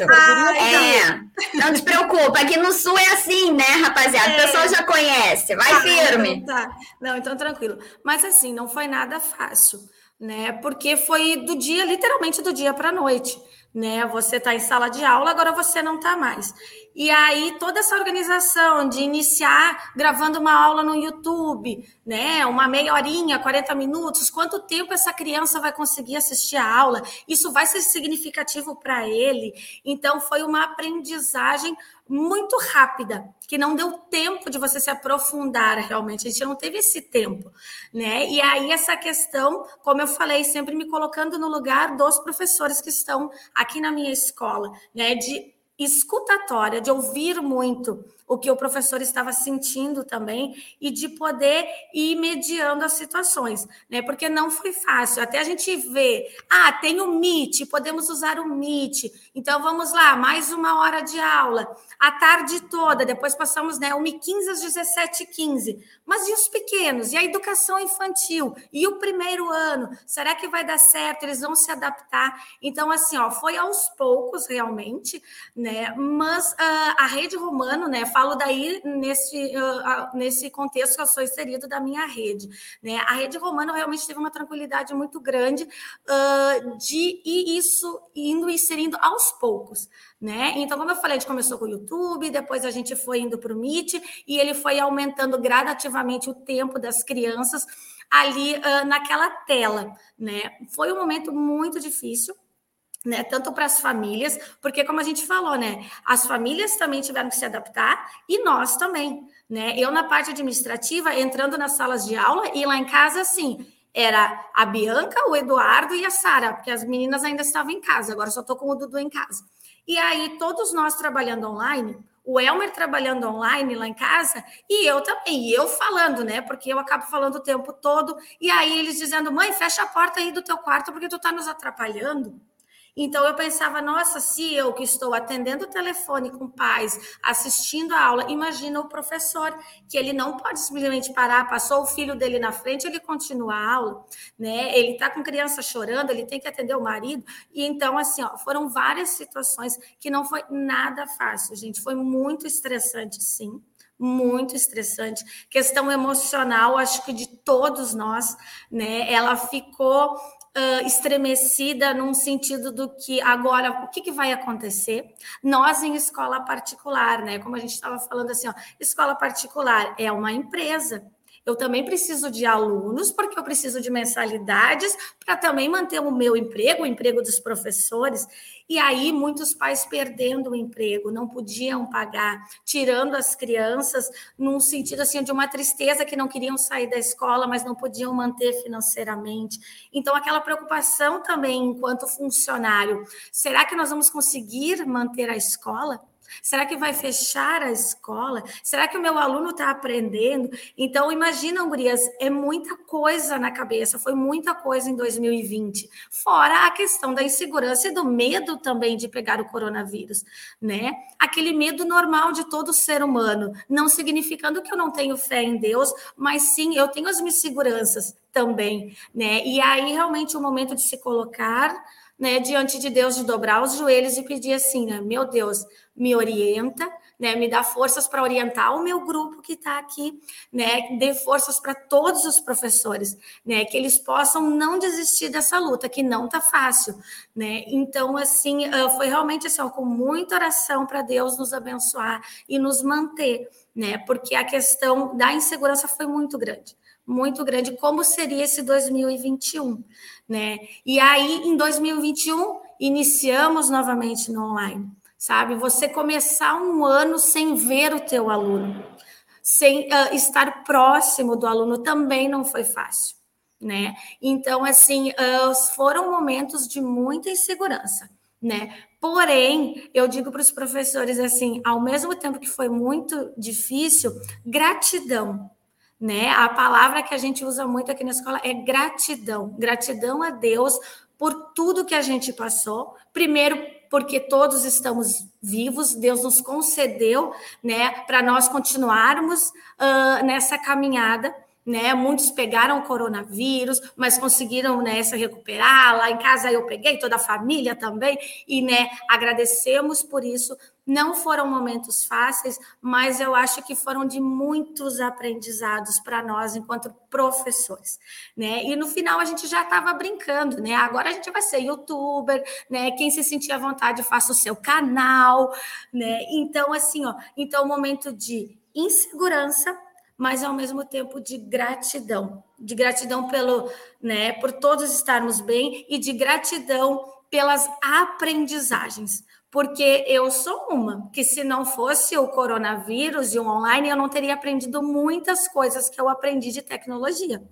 não te preocupa, aqui no Sul é assim, né, rapaziada? O pessoal já conhece, vai firme. Tá. Não, então tranquilo. Mas assim, não foi nada fácil, né, porque foi do dia, literalmente do dia para a noite. Né, você está em sala de aula, agora você não está mais. E aí, toda essa organização de iniciar gravando uma aula no YouTube, né, uma meia horinha, 40 minutos, quanto tempo essa criança vai conseguir assistir a aula? Isso vai ser significativo para ele? Então, foi uma aprendizagem muito rápida, que não deu tempo de você se aprofundar realmente, a gente não teve esse tempo, né? E aí essa questão, como eu falei, sempre me colocando no lugar dos professores que estão aqui na minha escola, né? De escutatória, de ouvir muito o que o professor estava sentindo também e de poder ir mediando as situações, né? Porque não foi fácil. Até a gente vê, tem o Meet, podemos usar o Meet. Então, vamos lá, mais uma hora de aula. A tarde toda, depois passamos, né, 1h15 às 17h15. Mas e os pequenos? E a educação infantil? E o primeiro ano? Será que vai dar certo? Eles vão se adaptar? Então, assim, foi aos poucos, realmente, né? Mas a Rede Romano, né? Falo daí nesse contexto que eu sou inserido da minha rede, né? A Rede Romano realmente teve uma tranquilidade muito grande de ir isso indo e inserindo aos poucos, né? Então, como eu falei, a gente começou com o YouTube, depois a gente foi indo para o Meet e ele foi aumentando gradativamente o tempo das crianças ali naquela tela, né? Foi um momento muito difícil, né, tanto para as famílias, porque como a gente falou, né, as famílias também tiveram que se adaptar e nós também, né? Eu na parte administrativa, entrando nas salas de aula e lá em casa, assim, era a Bianca, o Eduardo e a Sara, porque as meninas ainda estavam em casa, agora só estou com o Dudu em casa. E aí todos nós trabalhando online, o Elmer trabalhando online lá em casa, e eu também, e eu falando, né, porque eu acabo falando o tempo todo, e aí eles dizendo, mãe, fecha a porta aí do teu quarto porque tu tá nos atrapalhando. Então, eu pensava, nossa, se eu que estou atendendo o telefone com pais, assistindo a aula, imagina o professor, que ele não pode simplesmente parar, passou o filho dele na frente, ele continua a aula, né? Ele está com criança chorando, ele tem que atender o marido. E então, assim, foram várias situações que não foi nada fácil, gente. Foi muito estressante, sim. Muito estressante, questão emocional, acho que de todos nós, né? Ela ficou estremecida num sentido do que agora, o que, que vai acontecer? Nós em escola particular, né? Como a gente estava falando assim, ó, escola particular é uma empresa. Eu também preciso de alunos, porque eu preciso de mensalidades para também manter o meu emprego, o emprego dos professores. E aí, muitos pais perdendo o emprego, não podiam pagar, tirando as crianças num sentido assim, de uma tristeza que não queriam sair da escola, mas não podiam manter financeiramente. Então, aquela preocupação também, enquanto funcionário, será que nós vamos conseguir manter a escola? Será que vai fechar a escola? Será que o meu aluno está aprendendo? Então, imagina, gurias, é muita coisa na cabeça, foi muita coisa em 2020. Fora a questão da insegurança e do medo também de pegar o coronavírus, né? Aquele medo normal de todo ser humano, não significando que eu não tenho fé em Deus, mas sim, eu tenho as minhas seguranças também, né? E aí, realmente, o momento de se colocar, né, diante de Deus, de dobrar os joelhos e pedir assim, né, meu Deus, me orienta, né, me dá forças para orientar o meu grupo que está aqui, né, dê forças para todos os professores, né, que eles possam não desistir dessa luta, que não está fácil, né, então, assim, foi realmente assim, ó, com muita oração para Deus nos abençoar e nos manter, né, porque a questão da insegurança foi muito grande, como seria esse 2021, né? E aí, em 2021, iniciamos novamente no online, sabe? Você começar um ano sem ver o teu aluno, sem estar próximo do aluno, também não foi fácil, né? Então, assim, foram momentos de muita insegurança, né? Porém, eu digo para os professores, assim, ao mesmo tempo que foi muito difícil, gratidão, né? A palavra que a gente usa muito aqui na escola é gratidão. Gratidão a Deus por tudo que a gente passou. Primeiro, porque todos estamos vivos, Deus nos concedeu, né, para nós continuarmos nessa caminhada. Né? Muitos pegaram o coronavírus, mas conseguiram, né, se recuperar. Lá em casa eu peguei, toda a família também, e, né, agradecemos por isso. Não foram momentos fáceis, mas eu acho que foram de muitos aprendizados para nós enquanto professores, né? E no final a gente já estava brincando, né? Agora a gente vai ser youtuber, né? Quem se sentir à vontade faça o seu canal, né? Então, assim, ó, então momento de insegurança, mas ao mesmo tempo de gratidão pelo, né, por todos estarmos bem e de gratidão pelas aprendizagens, porque eu sou uma que se não fosse o coronavírus e o online, eu não teria aprendido muitas coisas que eu aprendi de tecnologia,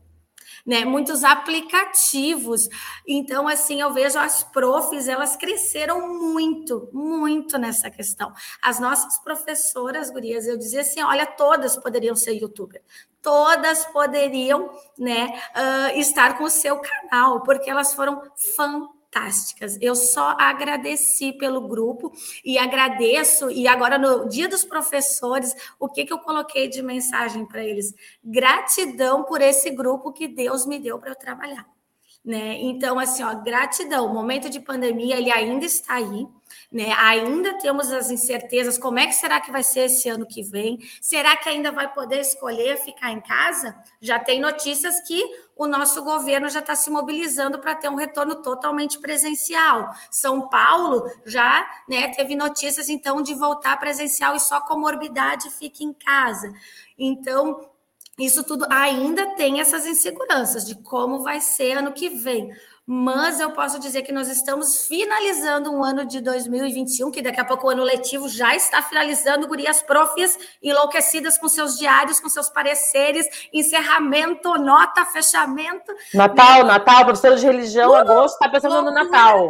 né? Muitos aplicativos. Então, assim, eu vejo as profs, elas cresceram muito, muito nessa questão. As nossas professoras, gurias, eu dizia assim, olha, todas poderiam ser youtuber. Todas poderiam, né, estar com o seu canal, porque elas foram fantásticas. Eu só agradeci pelo grupo e agradeço. E agora, no Dia dos Professores, o que eu coloquei de mensagem para eles? Gratidão por esse grupo que Deus me deu para eu trabalhar, né? Então, assim, ó, gratidão. O momento de pandemia, ele ainda está aí, né? Ainda temos as incertezas. Como é que será que vai ser esse ano que vem? Será que ainda vai poder escolher ficar em casa? Já tem notícias que o nosso governo já está se mobilizando para ter um retorno totalmente presencial. São Paulo já, né, teve notícias, então, de voltar presencial e só comorbidade fica em casa. Então, isso tudo ainda tem essas inseguranças de como vai ser ano que vem. Mas eu posso dizer que nós estamos finalizando um ano de 2021, que daqui a pouco o ano letivo já está finalizando, gurias, profs enlouquecidas com seus diários, com seus pareceres, encerramento, nota, fechamento. Natal, né? Natal, professora de religião, agosto, está pensando no Natal.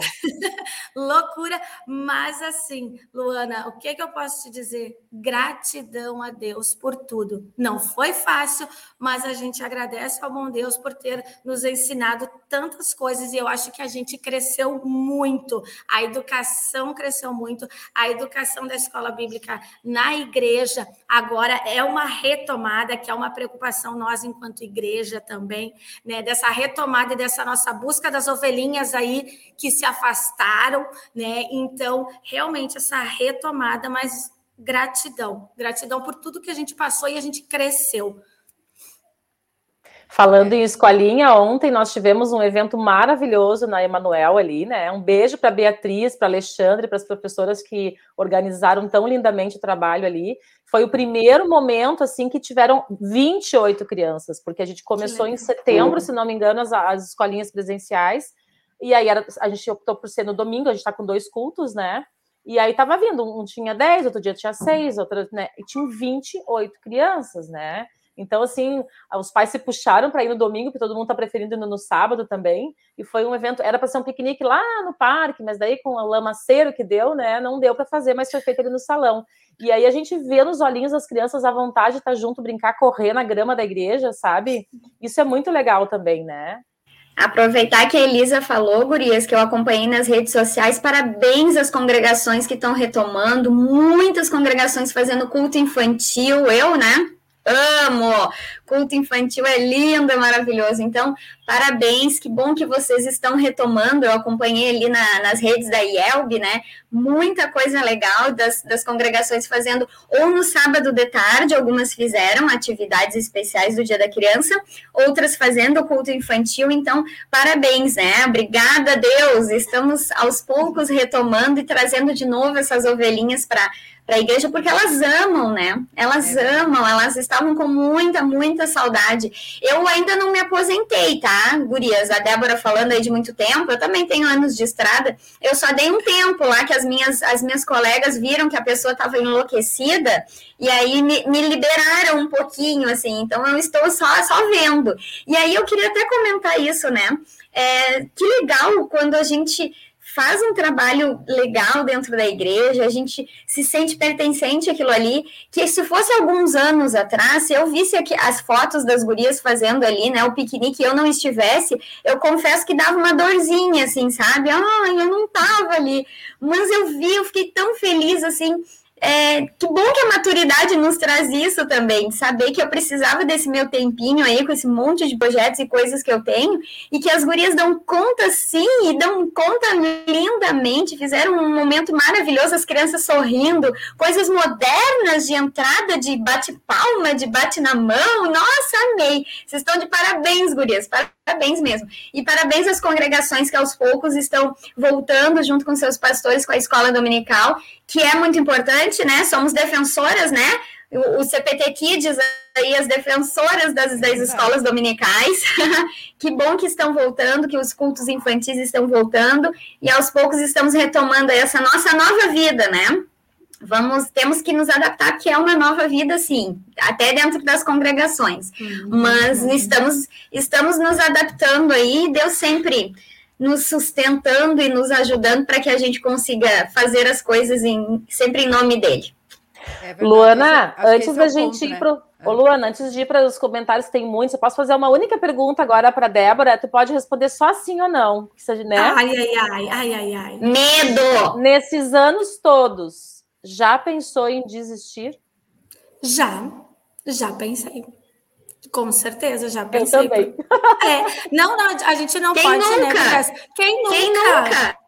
Loucura, mas assim, Luana, o que eu posso te dizer? Gratidão a Deus por tudo. Não foi fácil, mas a gente agradece ao bom Deus por ter nos ensinado tantas coisas. E eu acho que a gente cresceu muito, a educação cresceu muito, a educação da escola bíblica na igreja agora é uma retomada, que é uma preocupação nós enquanto igreja também, né, dessa retomada e dessa nossa busca das ovelhinhas aí que se afastaram, né, então realmente essa retomada, mas gratidão, gratidão por tudo que a gente passou e a gente cresceu. Falando em escolinha, ontem nós tivemos um evento maravilhoso na Emanuel ali, né? Um beijo para a Beatriz, para a Alexandre, para as professoras que organizaram tão lindamente o trabalho ali. Foi o primeiro momento, assim, que tiveram 28 crianças, porque a gente começou em setembro, se não me engano, as escolinhas presenciais. E aí a gente optou por ser no domingo, a gente está com 2 cultos, né? E aí tava vindo, um tinha 10, outro dia tinha 6, outro, né? E tinham 28 crianças, né? Então, assim, os pais se puxaram para ir no domingo, porque todo mundo está preferindo ir no sábado também, e foi um evento, era para ser um piquenique lá no parque, mas daí com o lamaceiro que deu, né, não deu para fazer, mas foi feito ali no salão. E aí a gente vê nos olhinhos das crianças a vontade de estar junto, brincar, correr na grama da igreja, sabe? Isso é muito legal também, né? Aproveitar que a Elisa falou, gurias, que eu acompanhei nas redes sociais, parabéns às congregações que estão retomando, muitas congregações fazendo culto infantil, eu, né? Amo! Culto infantil é lindo, é maravilhoso. Então, parabéns, que bom que vocês estão retomando. Eu acompanhei ali nas redes da IELB, né? Muita coisa legal das congregações fazendo, ou no sábado de tarde, algumas fizeram atividades especiais do Dia da Criança, outras fazendo o culto infantil. Então, parabéns, né? Obrigada a Deus! Estamos aos poucos retomando e trazendo de novo essas ovelhinhas para a igreja, porque elas amam, né? Elas amam, elas estavam com muita, muita saudade. Eu ainda não me aposentei, tá, gurias? A Débora falando aí de muito tempo, eu também tenho anos de estrada, eu só dei um tempo lá que as minhas colegas viram que a pessoa estava enlouquecida, e aí me liberaram um pouquinho, assim, então eu estou só vendo. E aí eu queria até comentar isso, né? Que legal quando a gente faz um trabalho legal dentro da igreja, a gente se sente pertencente àquilo ali, que se fosse alguns anos atrás, se eu visse aqui as fotos das gurias fazendo ali, né, o piquenique, e eu não estivesse, eu confesso que dava uma dorzinha, assim, sabe? Eu não tava ali, mas eu vi, eu fiquei tão feliz, assim. Que bom que a maturidade nos traz isso também, saber que eu precisava desse meu tempinho aí, com esse monte de projetos e coisas que eu tenho, e que as gurias dão conta sim, e dão conta lindamente, fizeram um momento maravilhoso, as crianças sorrindo, coisas modernas de entrada, de bate-palma, de bate na mão, nossa, amei, vocês estão de parabéns, gurias, parabéns mesmo, e parabéns às congregações que aos poucos estão voltando junto com seus pastores, com a escola dominical, que é muito importante, né? Somos defensoras, né? O CPT KIDS aí, as defensoras das escolas dominicais. Que bom que estão voltando, que os cultos infantis estão voltando, e aos poucos estamos retomando essa nossa nova vida, né? Temos que nos adaptar, que é uma nova vida, sim, até dentro das congregações. Mas estamos nos adaptando aí, Deus sempre nos sustentando e nos ajudando para que a gente consiga fazer as coisas sempre em nome dele. Verdade, Luana, antes da gente ir para Luana, antes de ir para os comentários, tem muitos. Eu posso fazer uma única pergunta agora para a Débora? Tu pode responder só sim ou não, né? Ai. Medo! Nesses anos todos, já pensou em desistir? Já pensei. Com certeza, já pensei. Eu também. Não, a gente não pode, nunca? Né?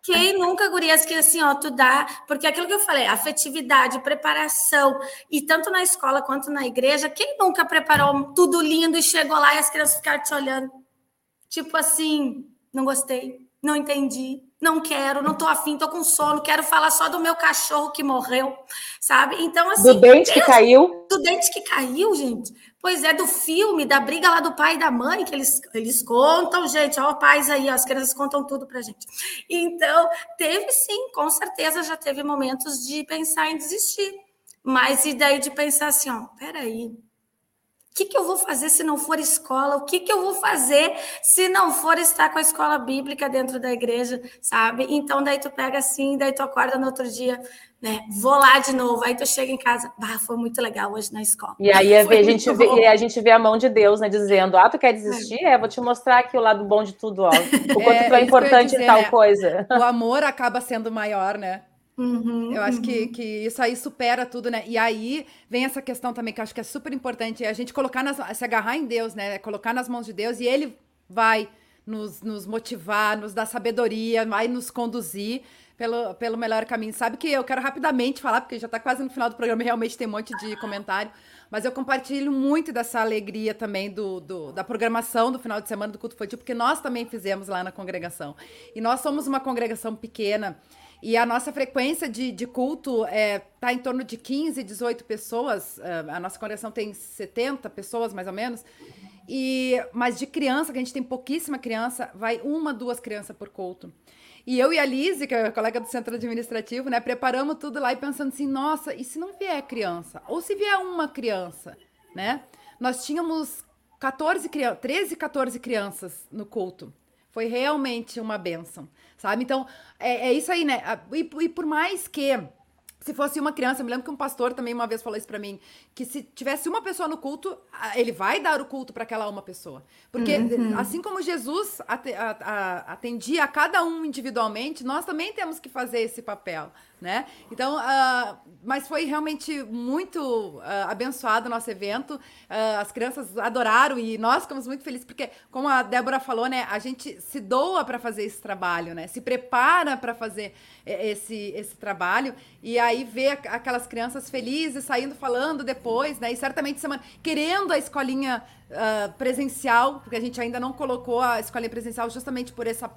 Quem nunca, gurias, que assim, ó, tu dá... Porque aquilo que eu falei, afetividade, preparação, e tanto na escola quanto na igreja, quem nunca preparou tudo lindo e chegou lá e as crianças ficaram te olhando? Tipo assim, não gostei, não entendi, não quero, não tô afim, tô com sono, quero falar só do meu cachorro que morreu, sabe? Então, assim... Do dente que caiu. Do dente que caiu, gente. Pois é, do filme, da briga lá do pai e da mãe, que eles contam, gente, ó, pais aí, ó, as crianças contam tudo pra gente. Então, teve sim, com certeza já teve momentos de pensar em desistir, mas e daí de pensar assim, ó, peraí, o que eu vou fazer se não for escola? O que eu vou fazer se não for estar com a escola bíblica dentro da igreja, sabe? Então, daí tu pega assim, daí tu acorda no outro dia, né? Vou lá de novo. Aí tu chega em casa, foi muito legal hoje na escola. E aí a gente vê a mão de Deus, né? Dizendo, tu quer desistir? Vou te mostrar aqui o lado bom de tudo, ó. O quanto tu é importante dizer, tal coisa. O amor acaba sendo maior, né? Eu acho que isso aí supera tudo, né? E aí vem essa questão também que eu acho que é super importante, é a gente se agarrar em Deus, né? Colocar nas mãos de Deus e ele vai nos motivar, nos dar sabedoria, vai nos conduzir pelo melhor caminho. Sabe que eu quero rapidamente falar, porque já está quase no final do programa e realmente tem um monte de comentário, mas eu compartilho muito dessa alegria também da programação do final de semana do Culto Infantil, porque nós também fizemos lá na congregação. E nós somos uma congregação pequena, e a nossa frequência de culto está em torno de 15, 18 pessoas. A nossa congregação tem 70 pessoas, mais ou menos. Mas de criança, que a gente tem pouquíssima criança, vai uma, duas crianças por culto. E eu e a Lise, que é a colega do centro administrativo, né, preparamos tudo lá e pensando assim, nossa, e se não vier criança? Ou se vier uma criança, né? Nós tínhamos 13, 14 crianças no culto. Foi realmente uma bênção, sabe? Então, é isso aí, né? E por mais que, se fosse uma criança, eu me lembro que um pastor também uma vez falou isso pra mim, que se tivesse uma pessoa no culto, ele vai dar o culto pra aquela uma pessoa. Porque assim como Jesus atendia a cada um individualmente, nós também temos que fazer esse papel, né? Então, mas foi realmente muito abençoado o nosso evento, as crianças adoraram e nós ficamos muito felizes, porque como a Débora falou, né, a gente se doa para fazer esse trabalho, né, se prepara para fazer esse trabalho, e aí ver aquelas crianças felizes saindo falando depois, né, e certamente semana, querendo a escolinha presencial, porque a gente ainda não colocou a escolinha presencial justamente por essa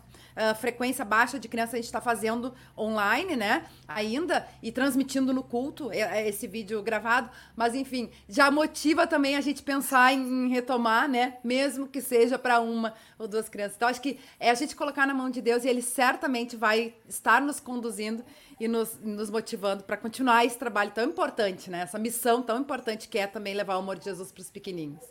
frequência baixa de criança, a gente está fazendo online, né, ainda, e transmitindo no culto esse vídeo gravado, mas enfim, já motiva também a gente pensar em retomar, né, mesmo que seja para uma ou duas crianças. Então acho que é a gente colocar na mão de Deus e Ele certamente vai estar nos conduzindo e nos motivando para continuar esse trabalho tão importante, né, essa missão tão importante que é também levar o amor de Jesus para os pequenininhos.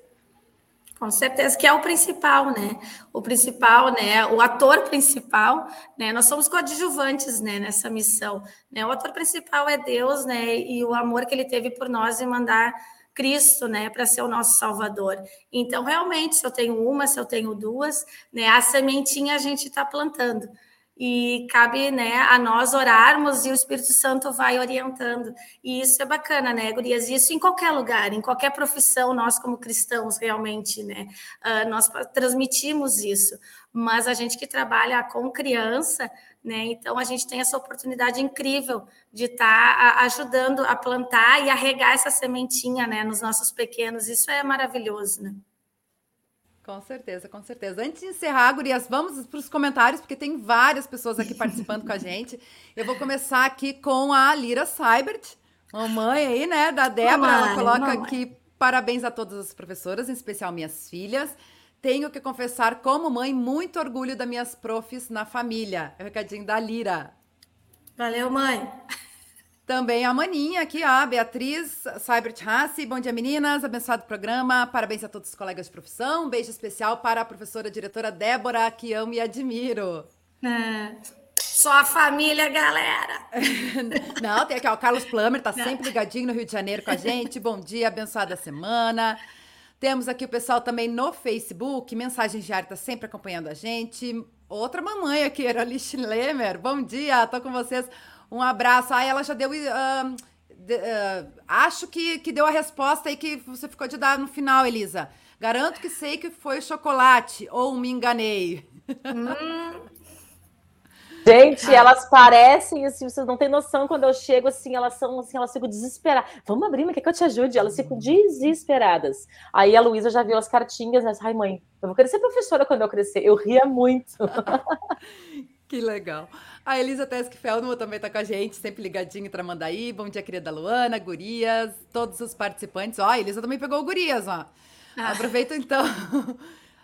Com certeza, que é o principal, né? O principal, né? O ator principal, né? Nós somos coadjuvantes, né? Nessa missão, né? O ator principal é Deus, né? E o amor que Ele teve por nós em mandar Cristo, né, para ser o nosso Salvador. Então, realmente, se eu tenho uma, se eu tenho duas, né? A sementinha a gente está plantando. E cabe, né, a nós orarmos e o Espírito Santo vai orientando. E isso é bacana, né, gurias? Isso em qualquer lugar, em qualquer profissão, nós como cristãos realmente, né, nós transmitimos isso. Mas a gente que trabalha com criança, né, então a gente tem essa oportunidade incrível de estar ajudando a plantar e a regar essa sementinha, né, nos nossos pequenos. Isso é maravilhoso, né? Com certeza, com certeza. Antes de encerrar, gurias, vamos para os comentários, porque tem várias pessoas aqui participando com a gente. Eu vou começar aqui com a Lira Seibert, mamãe aí, né, da Débora. Ela coloca aqui, parabéns a todas as professoras, em especial minhas filhas. Tenho que confessar, como mãe, muito orgulho das minhas profs na família. É o recadinho da Lira. Valeu, mãe. Também a maninha aqui, a Beatriz Seibert Hassi. Bom dia, meninas. Abençoado programa. Parabéns a todos os colegas de profissão. Um beijo especial para a professora diretora Débora, que amo e admiro. Só a família, galera. Não, tem aqui, ó, o Carlos Plummer tá sempre ligadinho no Rio de Janeiro com a gente. Bom dia, abençoada semana. Temos aqui o pessoal também no Facebook. Mensagem Diária tá sempre acompanhando a gente. Outra mamãe aqui, Erolish Lemer. Bom dia, tô com vocês. Um abraço. Ah, ela já deu... acho que deu a resposta aí que você ficou de dar no final, Elisa. Garanto que sei que foi o chocolate, ou me enganei. Gente, elas parecem, assim, vocês não têm noção, quando eu chego, assim, elas são, assim, elas ficam desesperadas. Vamos abrir, mas quer que eu te ajude? Elas ficam desesperadas. Aí a Luísa já viu as cartinhas, né? Ai, mãe, eu vou querer ser professora quando eu crescer. Eu ria muito. Que legal. A Elisa Teske Feldman também tá com a gente, sempre ligadinha em Tramandaí. Bom dia, querida Luana, gurias, todos os participantes. Ó, a Elisa também pegou gurias, ó. Aproveito, então...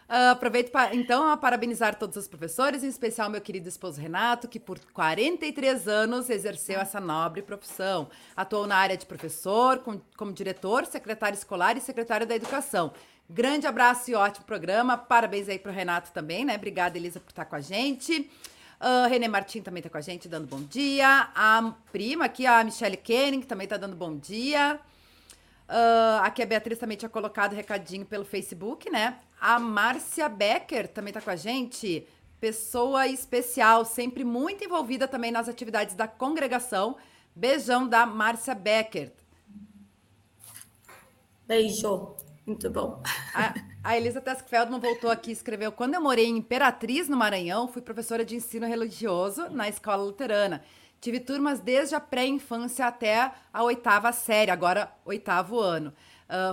Aproveito, então, a parabenizar todos os professores, em especial meu querido esposo Renato, que por 43 anos exerceu essa nobre profissão. Atuou na área de professor, como diretor, secretário escolar e secretário da educação. Grande abraço e ótimo programa. Parabéns aí pro Renato também, né? Obrigada, Elisa, por estar com a gente. Renê Martim também tá com a gente, dando bom dia. A prima aqui, a Michelle Kenning, também tá dando bom dia. Aqui a Beatriz também tinha colocado recadinho pelo Facebook, né? A Márcia Becker também tá com a gente. Pessoa especial, sempre muito envolvida também nas atividades da congregação. Beijão da Márcia Becker. Beijo. Muito bom. A Elisa Teske Feldman voltou aqui e escreveu: quando eu morei em Imperatriz, no Maranhão, fui professora de ensino religioso na escola luterana. Tive turmas desde a pré-infância até a 8ª série, agora 8º ano.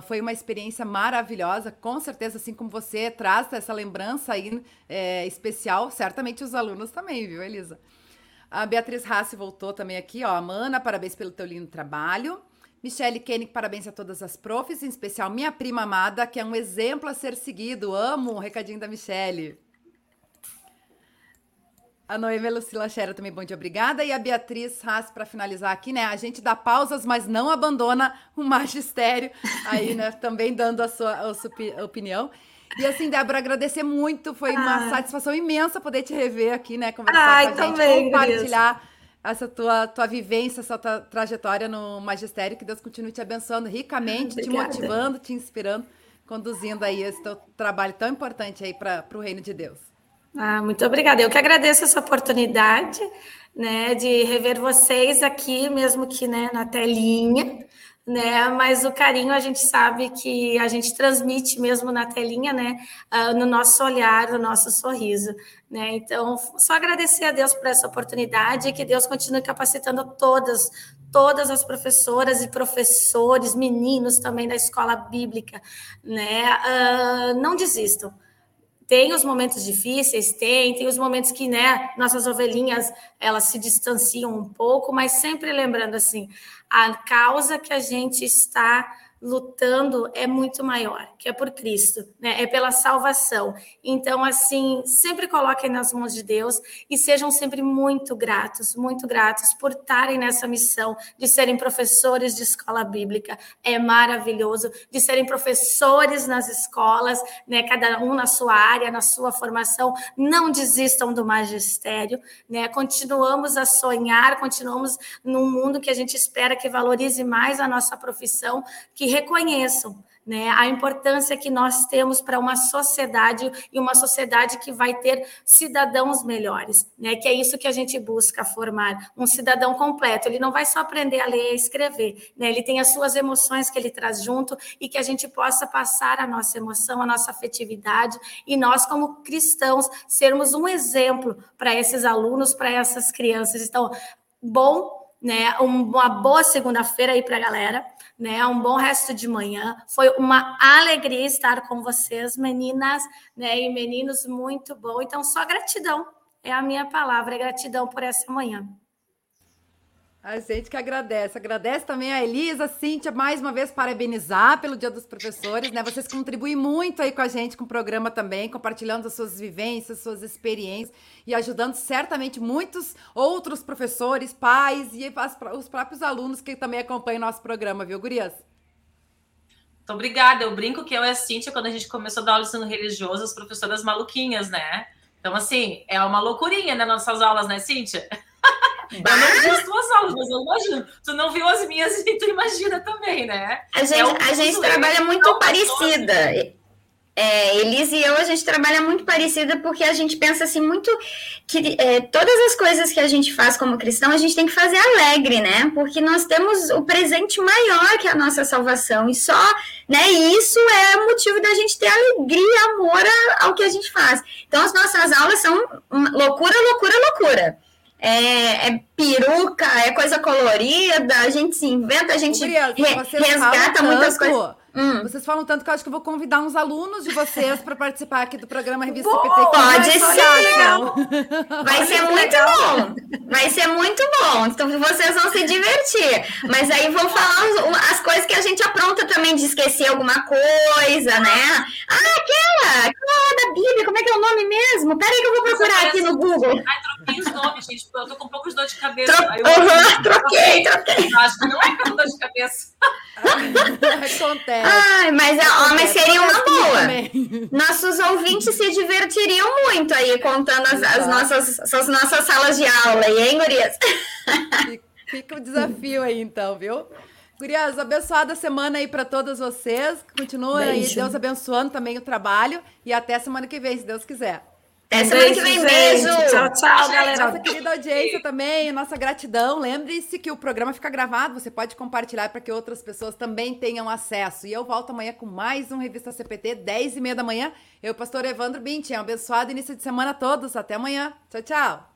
Foi uma experiência maravilhosa, com certeza, assim como você traz essa lembrança aí, especial, certamente os alunos também, viu, Elisa? A Beatriz Rassi voltou também aqui, ó, Mana, parabéns pelo teu lindo trabalho. Michelle Kenning, parabéns a todas as profs, em especial minha prima amada, que é um exemplo a ser seguido. Amo o recadinho da Michelle. A Noemi Lucila Xera também, bom dia, obrigada. E a Beatriz Haas, para finalizar aqui, né? A gente dá pausas, mas não abandona o magistério aí, né? Também dando a sua opinião. E assim, Débora, agradecer muito. Foi uma satisfação imensa poder te rever aqui, né? Conversar com a gente, também, compartilhar essa tua vivência, essa tua trajetória no magistério. Que Deus continue te abençoando ricamente, obrigada, te motivando, te inspirando, conduzindo aí esse teu trabalho tão importante aí para o reino de Deus. Muito obrigada. Eu que agradeço essa oportunidade, né, de rever vocês aqui, mesmo que, né, na telinha, né, mas o carinho a gente sabe que a gente transmite mesmo na telinha, né, no nosso olhar, no nosso sorriso, né, então só agradecer a Deus por essa oportunidade e que Deus continue capacitando todas as professoras e professores, meninos também da escola bíblica, né, não desistam. Tem os momentos difíceis, tem os momentos que, né, nossas ovelhinhas, elas se distanciam um pouco, mas sempre lembrando, assim, a causa que a gente está lutando é muito maior, que é por Cristo, né, é pela salvação. Então, assim, sempre coloquem nas mãos de Deus e sejam sempre muito gratos por estarem nessa missão de serem professores de escola bíblica. É maravilhoso de serem professores nas escolas, né, cada um na sua área, na sua formação. Não desistam do magistério, né, continuamos a sonhar, continuamos num mundo que a gente espera que valorize mais a nossa profissão, que reconheçam, né, a importância que nós temos para uma sociedade e uma sociedade que vai ter cidadãos melhores, né, que é isso que a gente busca formar, um cidadão completo. Ele não vai só aprender a ler e a escrever, né, ele tem as suas emoções que ele traz junto e que a gente possa passar a nossa emoção, a nossa afetividade e nós, como cristãos, sermos um exemplo para esses alunos, para essas crianças. Então, né, uma boa segunda-feira aí para a galera, né, um bom resto de manhã. Foi uma alegria estar com vocês, meninas, né, e meninos, muito bom. Então, só gratidão é a minha palavra, gratidão por essa manhã. A gente que agradece. Agradece também a Elisa, Cíntia, mais uma vez parabenizar pelo Dia dos Professores, né? Vocês contribuem muito aí com a gente, com o programa também, compartilhando as suas vivências, suas experiências e ajudando certamente muitos outros professores, pais e os próprios alunos que também acompanham o nosso programa, viu, gurias? Muito obrigada. Eu brinco que eu e a Cíntia, quando a gente começou a dar aula de ensino religioso, as professoras maluquinhas, né? Então, assim, é uma loucurinha nas nossas aulas, né, Cíntia? Eu não vi as tuas aulas, mas eu imagino. Tu não viu as minhas e tu imagina também, né? A gente trabalha muito parecida. Elisa e eu, a gente trabalha muito parecida porque a gente pensa assim muito que todas as coisas que a gente faz como cristão, a gente tem que fazer alegre, né? Porque nós temos o presente maior que é a nossa salvação e só, né? Isso é motivo da gente ter alegria, amor ao que a gente faz. Então, as nossas aulas são loucura, loucura, loucura. É peruca, é coisa colorida, a gente se inventa, a gente resgata muitas coisas. Vocês falam tanto que eu acho que eu vou convidar uns alunos de vocês para participar aqui do programa Revista CPT. Pode ser! Vai ser muito bom! Vai ser muito bom! Então vocês vão se divertir. Mas aí vão falar as coisas que a gente apronta também, de esquecer alguma coisa, né? Ah, aquela da Bíblia, como é que é o nome mesmo? Peraí que eu vou procurar aqui no Google. Ai, troquei os nomes, gente, eu tô com um pouco de dor de cabeça. Troquei. Acho que não é com dor de cabeça. Acontece. Ai, mas seria uma boa. Nossos ouvintes se divertiriam muito aí contando as nossas salas de aula. E aí, gurias? Fica o desafio aí, então, viu? Gurias, abençoada semana aí para todas vocês. Continua aí, Deus abençoando também o trabalho. E até semana que vem, se Deus quiser. Até semana que vem, beijo! Tchau, tchau, galera! Nossa querida audiência também, nossa gratidão. Lembre-se que o programa fica gravado, você pode compartilhar para que outras pessoas também tenham acesso. E eu volto amanhã com mais um Revista CPT, 10h30 da manhã. Eu, pastor Evandro Binti, um abençoado início de semana a todos. Até amanhã. Tchau, tchau!